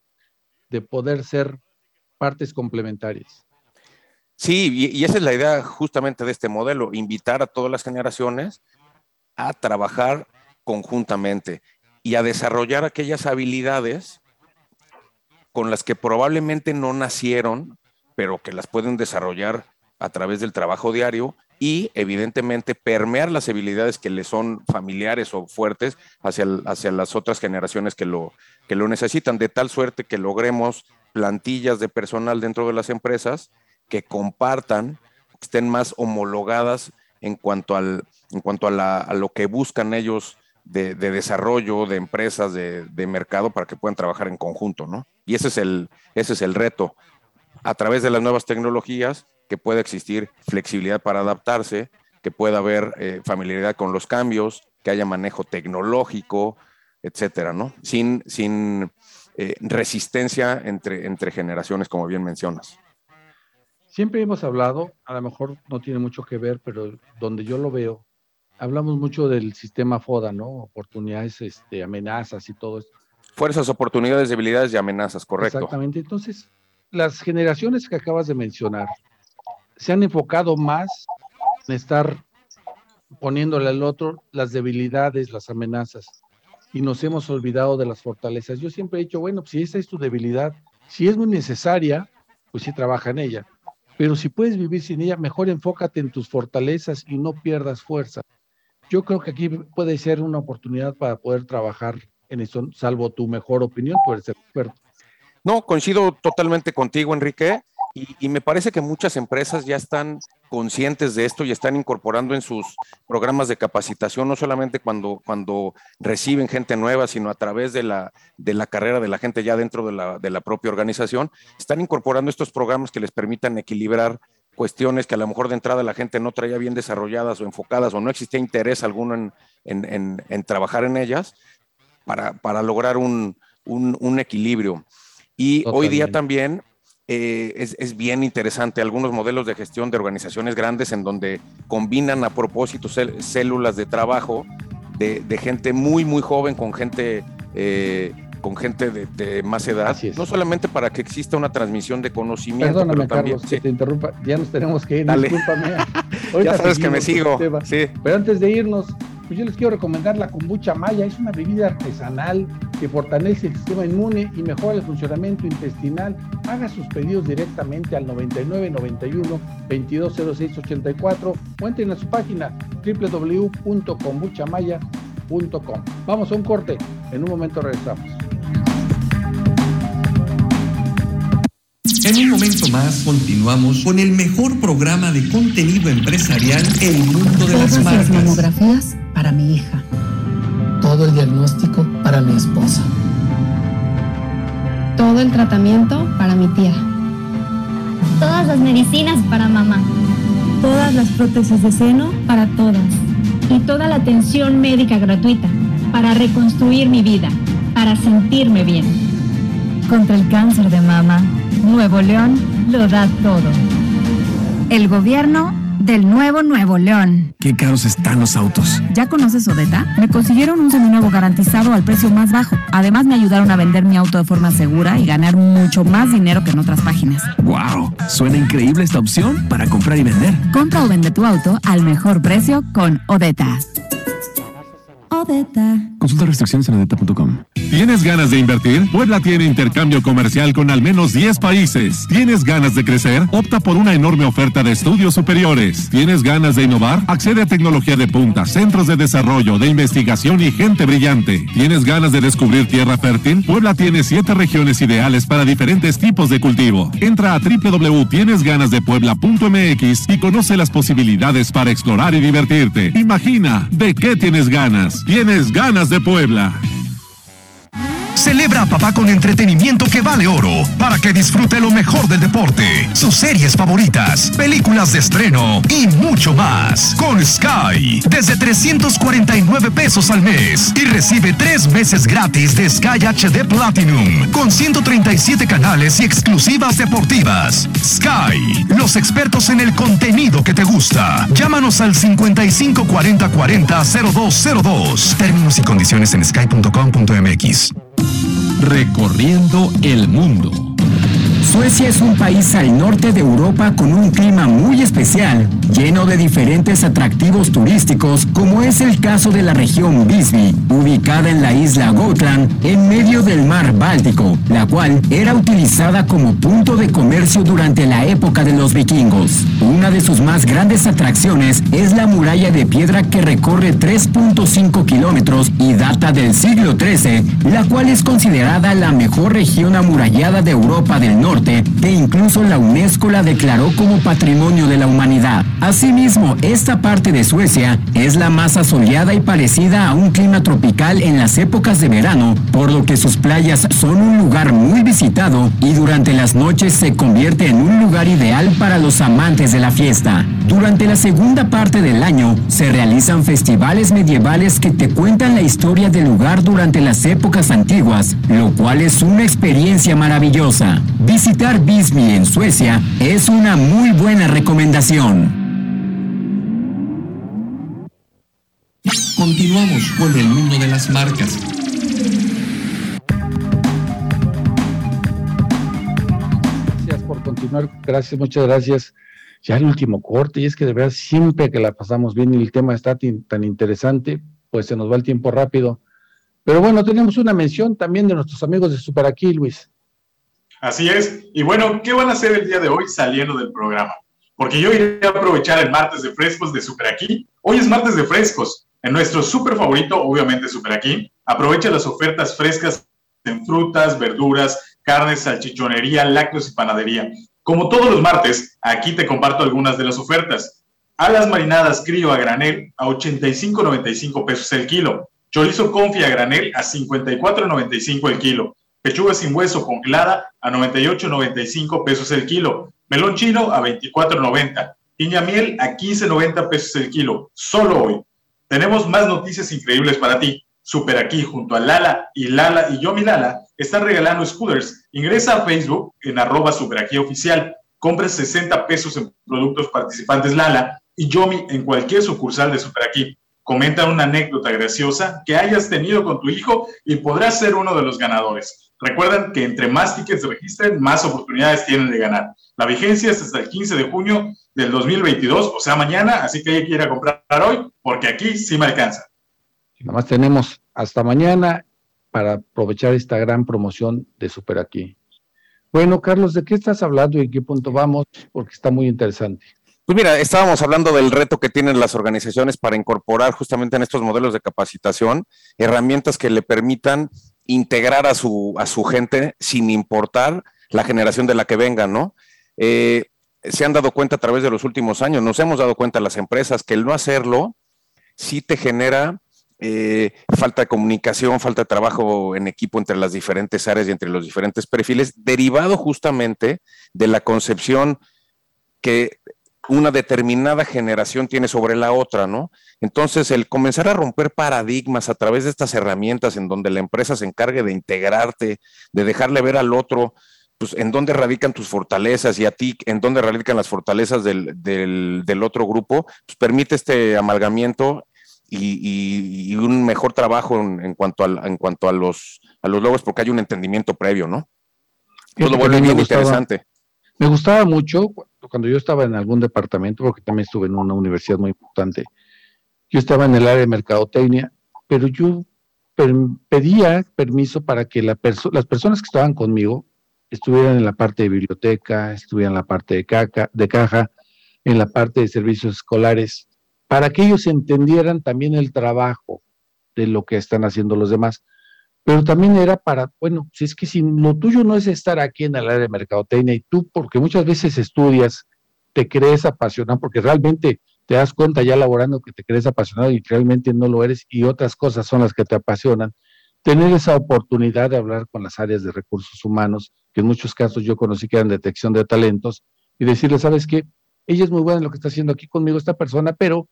de poder ser partes complementarias. Sí, y esa es la idea justamente de este modelo, invitar a todas las generaciones a trabajar conjuntamente y a desarrollar aquellas habilidades con las que probablemente no nacieron, pero que las pueden desarrollar a través del trabajo diario y evidentemente permear las habilidades que les son familiares o fuertes hacia las otras generaciones que lo necesitan, de tal suerte que logremos plantillas de personal dentro de las empresas que compartan, que estén más homologadas en cuanto a lo que buscan ellos de desarrollo, de empresas, de mercado, para que puedan trabajar en conjunto, ¿no? Y ese es el reto. A través de las nuevas tecnologías, que pueda existir flexibilidad para adaptarse, que pueda haber familiaridad con los cambios, que haya manejo tecnológico, etcétera, ¿no? Sin resistencia entre generaciones, como bien mencionas. Siempre hemos hablado, a lo mejor no tiene mucho que ver, pero donde yo lo veo, hablamos mucho del sistema FODA, ¿no? Oportunidades, amenazas y todo esto. Fuerzas, oportunidades, debilidades y amenazas, correcto. Exactamente. Entonces, las generaciones que acabas de mencionar se han enfocado más en estar poniéndole al otro las debilidades, las amenazas. Y nos hemos olvidado de las fortalezas. Yo siempre he dicho, bueno, si esa es tu debilidad, si es muy necesaria, pues sí trabaja en ella. Pero si puedes vivir sin ella, mejor enfócate en tus fortalezas y no pierdas fuerza. Yo creo que aquí puede ser una oportunidad para poder trabajar en eso, salvo tu mejor opinión, tú eres el experto. No, coincido totalmente contigo, Enrique, y me parece que muchas empresas ya están conscientes de esto y están incorporando en sus programas de capacitación, no solamente cuando reciben gente nueva, sino a través de la carrera de la gente ya dentro de la propia organización, están incorporando estos programas que les permitan equilibrar cuestiones que a lo mejor de entrada la gente no traía bien desarrolladas o enfocadas o no existía interés alguno en trabajar en ellas para lograr un equilibrio. Y Totalmente. Hoy día también es bien interesante algunos modelos de gestión de organizaciones grandes en donde combinan a propósito células de trabajo de gente muy, muy joven con gente de más edad, no solamente para que exista una transmisión de conocimiento. Perdóname, pero también, Carlos, sí. Que te interrumpa, ya nos tenemos que ir, Dale. Discúlpame. Ya sabes que me sigo, sí. Pero antes de irnos, pues yo les quiero recomendar la kombucha maya, es una bebida artesanal que fortalece el sistema inmune y mejora el funcionamiento intestinal. Haga sus pedidos directamente al 9991-220684 o entren a su página www.kombuchamaya.com. Vamos a un corte, en un momento regresamos. En un momento más continuamos con el mejor programa de contenido empresarial, El Mundo de las Marcas. Todas las mamografías para mi hija. Todo el diagnóstico para mi esposa. Todo el tratamiento para mi tía. Todas las medicinas para mamá. Todas las prótesis de seno para todas. Y toda la atención médica gratuita para reconstruir mi vida, para sentirme bien. Contra el cáncer de mama. Nuevo León lo da todo. El gobierno del Nuevo León. Qué caros están los autos. ¿Ya conoces Odeta? Me consiguieron un seminuevo garantizado al precio más bajo. Además me ayudaron a vender mi auto de forma segura y ganar mucho más dinero que en otras páginas. ¡Wow! Suena increíble esta opción para comprar y vender. Compra o vende tu auto al mejor precio con Odeta. Odeta. Consulta restricciones en odeta.com. ¿Tienes ganas de invertir? Puebla tiene intercambio comercial con al menos 10 países. ¿Tienes ganas de crecer? Opta por una enorme oferta de estudios superiores. ¿Tienes ganas de innovar? Accede a tecnología de punta, centros de desarrollo, de investigación y gente brillante. ¿Tienes ganas de descubrir tierra fértil? Puebla tiene 7 regiones ideales para diferentes tipos de cultivo. Entra a www.tienesganasdepuebla.mx y conoce las posibilidades para explorar y divertirte. Imagina, ¿de qué tienes ganas? Tienes ganas de Puebla. Celebra a papá con entretenimiento que vale oro, para que disfrute lo mejor del deporte, sus series favoritas, películas de estreno y mucho más. Con Sky, desde $349 al mes y recibe 3 meses gratis de Sky HD Platinum, con 137 canales y exclusivas deportivas. Sky, los expertos en el contenido que te gusta. Llámanos al 55 40 40 0202. Términos y condiciones en sky.com.mx. Recorriendo el mundo. Suecia es un país al norte de Europa con un clima muy especial, lleno de diferentes atractivos turísticos, como es el caso de la región Visby, ubicada en la isla Gotland, en medio del mar Báltico, la cual era utilizada como punto de comercio durante la época de los vikingos. Una de sus más grandes atracciones es la muralla de piedra que recorre 3.5 kilómetros y data del siglo XIII, la cual es considerada la mejor región amurallada de Europa del Norte, que incluso la UNESCO la declaró como Patrimonio de la Humanidad. Asimismo, esta parte de Suecia es la más asoleada y parecida a un clima tropical en las épocas de verano, por lo que sus playas son un lugar muy visitado y durante las noches se convierte en un lugar ideal para los amantes de la fiesta. Durante la segunda parte del año se realizan festivales medievales que te cuentan la historia del lugar durante las épocas antiguas, lo cual es una experiencia maravillosa. Visitar Visby en Suecia es una muy buena recomendación. Continuamos con el mundo de las marcas. Gracias por continuar. Gracias, muchas gracias. Ya el último corte, y es que de verdad siempre que la pasamos bien y el tema está tan interesante, pues se nos va el tiempo rápido. Pero bueno, tenemos una mención también de nuestros amigos de SuperAquí, Luis. Así es. Y bueno, ¿qué van a hacer el día de hoy saliendo del programa? Porque yo iré a aprovechar el martes de frescos de SuperAquí. Hoy es martes de frescos. En nuestro super favorito, obviamente SuperAquí, aprovecha las ofertas frescas en frutas, verduras, carnes, salchichonería, lácteos y panadería. Como todos los martes, aquí te comparto algunas de las ofertas. Alas marinadas Crío a granel a $85.95 el kilo. Chorizo Confi a granel a $54.95 el kilo. Pechuga sin hueso congelada a $98.95 el kilo. Melón chino a $24.90. Piña miel a $15.90 el kilo. Solo hoy. Tenemos más noticias increíbles para ti. SuperAquí junto a Lala y Yomi Lala están regalando scooters. Ingresa a Facebook en @SuperAquíOficial. Compra $60 en productos participantes Lala y Yomi en cualquier sucursal de SuperAquí. Comenta una anécdota graciosa que hayas tenido con tu hijo y podrás ser uno de los ganadores. Recuerden que entre más tickets se registren, más oportunidades tienen de ganar. La vigencia es hasta el 15 de junio del 2022, o sea, mañana, así que hay que ir a comprar hoy, porque aquí sí me alcanza. Nada más tenemos hasta mañana para aprovechar esta gran promoción de SuperAquí. Bueno, Carlos, ¿de qué estás hablando y en qué punto vamos? Porque está muy interesante. Pues mira, estábamos hablando del reto que tienen las organizaciones para incorporar justamente en estos modelos de capacitación herramientas que le permitan integrar a su gente sin importar la generación de la que vengan, ¿no? Se han dado cuenta a través de los últimos años, nos hemos dado cuenta las empresas que el no hacerlo sí te genera falta de comunicación, falta de trabajo en equipo entre las diferentes áreas y entre los diferentes perfiles, derivado justamente de la concepción que una determinada generación tiene sobre la otra, ¿no? Entonces, el comenzar a romper paradigmas a través de estas herramientas en donde la empresa se encargue de integrarte, de dejarle ver al otro, pues, en dónde radican tus fortalezas y a ti, en dónde radican las fortalezas del otro grupo, pues permite este amalgamiento y un mejor trabajo en cuanto a los logros, porque hay un entendimiento previo, ¿no? Todo lo vuelve bien interesante. Me gustaba mucho cuando yo estaba en algún departamento, porque también estuve en una universidad muy importante. Yo estaba en el área de mercadotecnia, pero yo pedía permiso para que las personas que estaban conmigo estuvieran en la parte de biblioteca, estuvieran en la parte de caja, en la parte de servicios escolares, para que ellos entendieran también el trabajo de lo que están haciendo los demás. Pero también era para, bueno, si es que si lo tuyo no es estar aquí en el área de mercadotecnia y tú, porque muchas veces estudias, te crees apasionado, porque realmente te das cuenta ya laborando que te crees apasionado y realmente no lo eres, y otras cosas son las que te apasionan, tener esa oportunidad de hablar con las áreas de recursos humanos, que en muchos casos yo conocí que eran detección de talentos, y decirle, ¿sabes qué? Ella es muy buena en lo que está haciendo aquí conmigo esta persona, pero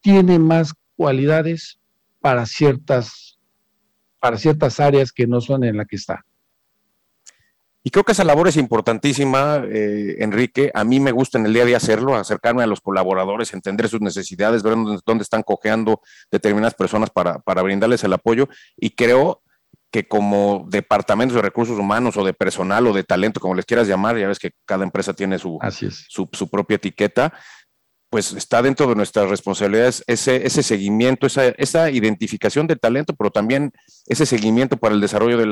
tiene más cualidades para ciertas áreas que no son en la que está. Y creo que esa labor es importantísima, Enrique. A mí me gusta en el día a día hacerlo, acercarme a los colaboradores, entender sus necesidades, ver dónde están cojeando determinadas personas para brindarles el apoyo. Y creo que como departamentos de recursos humanos o de personal o de talento, como les quieras llamar, ya ves que cada empresa tiene su propia etiqueta, pues está dentro de nuestras responsabilidades ese seguimiento, esa identificación del talento, pero también ese seguimiento para el desarrollo de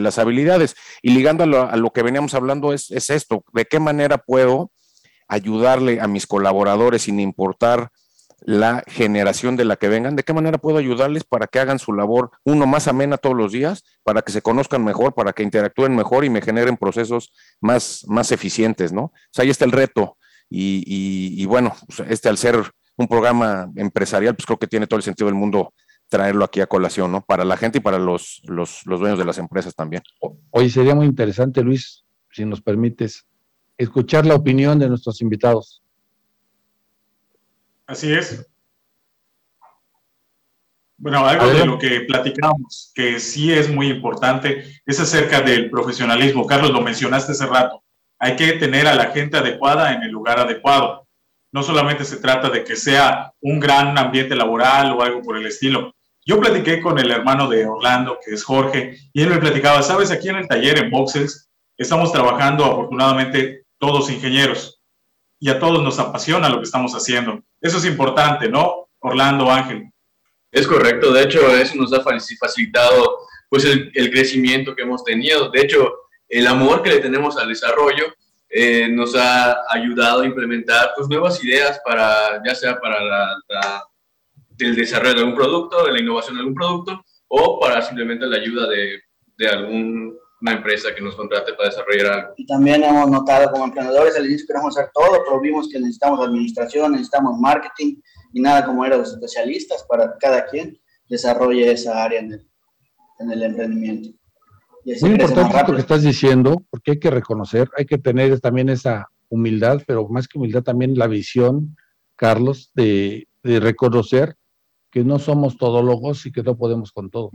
las habilidades. Y ligando a lo que veníamos hablando es esto, ¿de qué manera puedo ayudarle a mis colaboradores sin importar la generación de la que vengan? ¿De qué manera puedo ayudarles para que hagan su labor más amena todos los días, para que se conozcan mejor, para que interactúen mejor y me generen procesos más eficientes, ¿no? O sea, ahí está el reto. Y bueno, al ser un programa empresarial, pues creo que tiene todo el sentido del mundo traerlo aquí a colación, ¿no? Para la gente y para los dueños de las empresas también. Oye, sería muy interesante, Luis, si nos permites, escuchar la opinión de nuestros invitados. Así es. Bueno, algo de lo que platicamos, que sí es muy importante, es acerca del profesionalismo. Carlos, lo mencionaste hace rato. Hay que tener a la gente adecuada en el lugar adecuado. No solamente se trata de que sea un gran ambiente laboral o algo por el estilo. Yo platiqué con el hermano de Orlando, que es Jorge, y él me platicaba, ¿sabes? Aquí en el taller, en Voxels, estamos trabajando afortunadamente todos ingenieros y a todos nos apasiona lo que estamos haciendo. Eso es importante, ¿no, Orlando, Ángel? Es correcto. De hecho, eso nos ha facilitado pues, el crecimiento que hemos tenido. De hecho, el amor que le tenemos al desarrollo nos ha ayudado a implementar pues, nuevas ideas para, ya sea para el desarrollo de algún producto, de la innovación de algún producto, o para simplemente la ayuda de alguna empresa que nos contrate para desarrollar algo. Y también hemos notado como emprendedores, al inicio queremos hacer todo, pero vimos que necesitamos administración, necesitamos marketing, y nada como eran los especialistas para que cada quien desarrolle esa área en el emprendimiento. Muy importante lo que estás diciendo, porque hay que reconocer, hay que tener también esa humildad, pero más que humildad también la visión, Carlos, de reconocer que no somos todólogos y que no podemos con todo.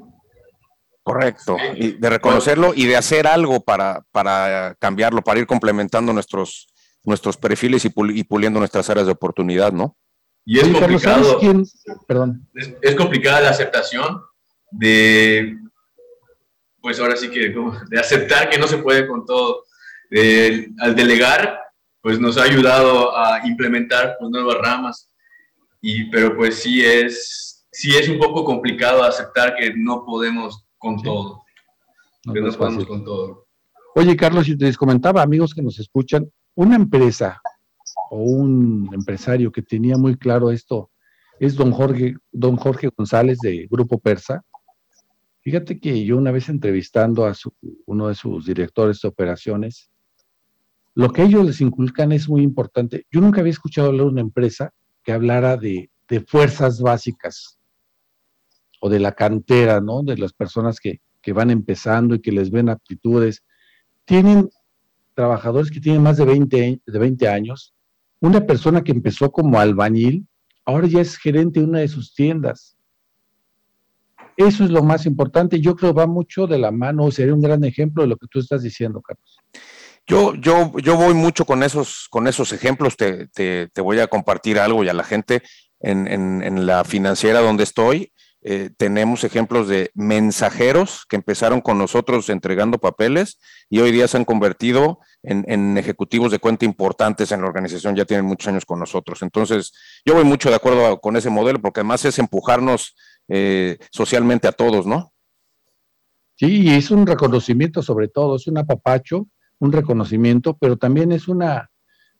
Correcto, y de reconocerlo y de hacer algo para cambiarlo, para ir complementando nuestros perfiles y puliendo nuestras áreas de oportunidad, ¿no? Y es complicado. Perdón. Es complicada la aceptación de, pues ahora sí que, de aceptar que no se puede con todo. Al delegar, pues nos ha ayudado a implementar pues, nuevas ramas, pero pues sí es un poco complicado aceptar que no podemos con todo. No podemos con todo. Oye, Carlos, yo les comentaba, amigos que nos escuchan, una empresa o un empresario que tenía muy claro esto es don Jorge González de Grupo Persa. Fíjate que yo una vez entrevistando a uno de sus directores de operaciones, lo que ellos les inculcan es muy importante. Yo nunca había escuchado hablar de una empresa que hablara de fuerzas básicas o de la cantera, ¿no? De las personas que van empezando y que les ven aptitudes. Tienen trabajadores que tienen más de 20 años. Una persona que empezó como albañil, ahora ya es gerente de una de sus tiendas. Eso es lo más importante. Yo creo que va mucho de la mano. Sería un gran ejemplo de lo que tú estás diciendo, Carlos. Yo voy mucho con esos ejemplos. Te voy a compartir algo y a la gente en la financiera donde estoy. Tenemos ejemplos de mensajeros que empezaron con nosotros entregando papeles y hoy día se han convertido en ejecutivos de cuenta importantes en la organización, ya tienen muchos años con nosotros. Entonces, yo voy mucho de acuerdo con ese modelo porque además es empujarnos socialmente a todos, ¿no? Sí, es un reconocimiento sobre todo, es un apapacho, un reconocimiento, pero también es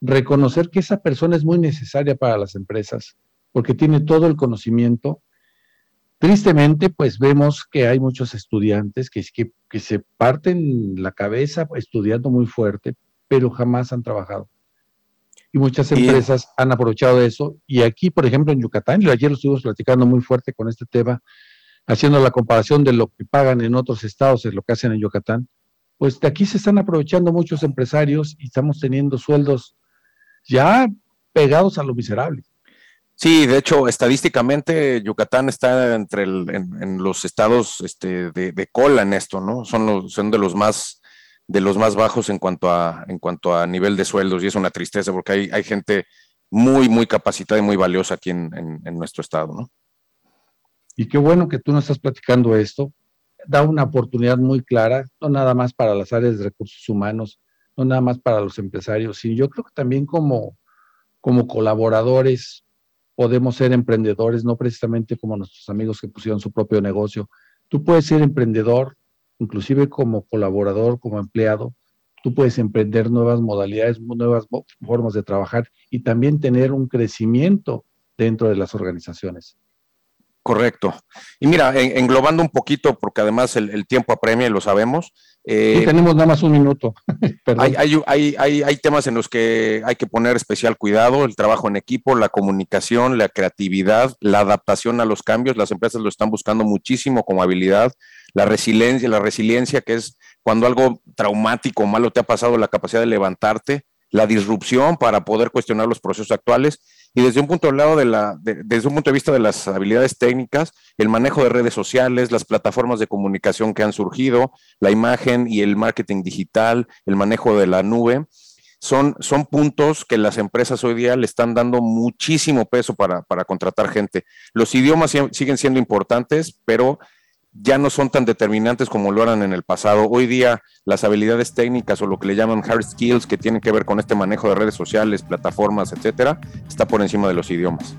reconocer que esa persona es muy necesaria para las empresas porque tiene todo el conocimiento. Tristemente, pues vemos que hay muchos estudiantes que se parten la cabeza estudiando muy fuerte, pero jamás han trabajado. Y muchas empresas han aprovechado de eso. Y aquí, por ejemplo, en Yucatán, ayer lo estuvimos platicando muy fuerte con este tema, haciendo la comparación de lo que pagan en otros estados, es lo que hacen en Yucatán. Pues de aquí se están aprovechando muchos empresarios y estamos teniendo sueldos ya pegados a lo miserable. Sí, de hecho, estadísticamente Yucatán está en los estados de cola en esto, ¿no? Son de los más bajos en cuanto a nivel de sueldos y es una tristeza porque hay gente muy muy capacitada y muy valiosa aquí en nuestro estado, ¿no? Y qué bueno que tú nos estás platicando esto. Da una oportunidad muy clara, no nada más para las áreas de recursos humanos, no nada más para los empresarios, sino yo creo que también como colaboradores podemos ser emprendedores, no precisamente como nuestros amigos que pusieron su propio negocio. Tú puedes ser emprendedor, inclusive como colaborador, como empleado. Tú puedes emprender nuevas modalidades, nuevas formas de trabajar y también tener un crecimiento dentro de las organizaciones. Correcto. Y mira, englobando un poquito, porque además el tiempo apremia y lo sabemos. Sí, tenemos nada más un minuto. Hay temas en los que hay que poner especial cuidado, el trabajo en equipo, la comunicación, la creatividad, la adaptación a los cambios. Las empresas lo están buscando muchísimo como habilidad. La resiliencia, que es cuando algo traumático o malo te ha pasado, la capacidad de levantarte, la disrupción para poder cuestionar los procesos actuales. Y desde un punto de vista de las habilidades técnicas, el manejo de redes sociales, las plataformas de comunicación que han surgido, la imagen y el marketing digital, el manejo de la nube, son puntos que las empresas hoy día le están dando muchísimo peso para contratar gente. Los idiomas siguen siendo importantes, pero ya no son tan determinantes como lo eran en el pasado. Hoy día las habilidades técnicas o lo que le llaman hard skills que tienen que ver con este manejo de redes sociales, plataformas, etcétera, está por encima de los idiomas.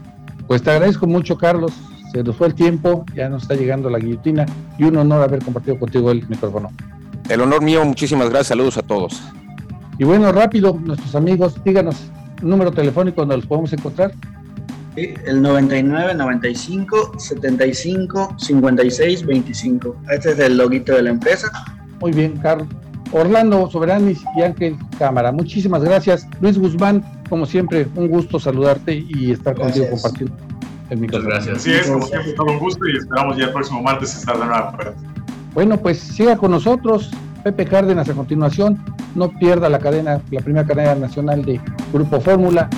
Pues te agradezco mucho, Carlos. Se nos fue el tiempo, ya nos está llegando la guillotina y un honor haber compartido contigo el micrófono. El honor mío, muchísimas gracias, saludos a todos. Y bueno, rápido, nuestros amigos, díganos el número telefónico donde los podemos encontrar. El 99 95 75 56 25. Este es el loguito de la empresa. Muy bien, Carlos. Orlando Soberanis y Ángel Cámara. Muchísimas gracias. Luis Guzmán, como siempre, un gusto saludarte y estar contigo compartiendo el micrófono. Muchas gracias. Así es, como siempre, todo un gusto y esperamos ya el próximo martes estar de nuevo. Bueno, pues siga con nosotros. Pepe Cárdenas a continuación. no pierda la cadena, la primera cadena nacional de Grupo Fórmula,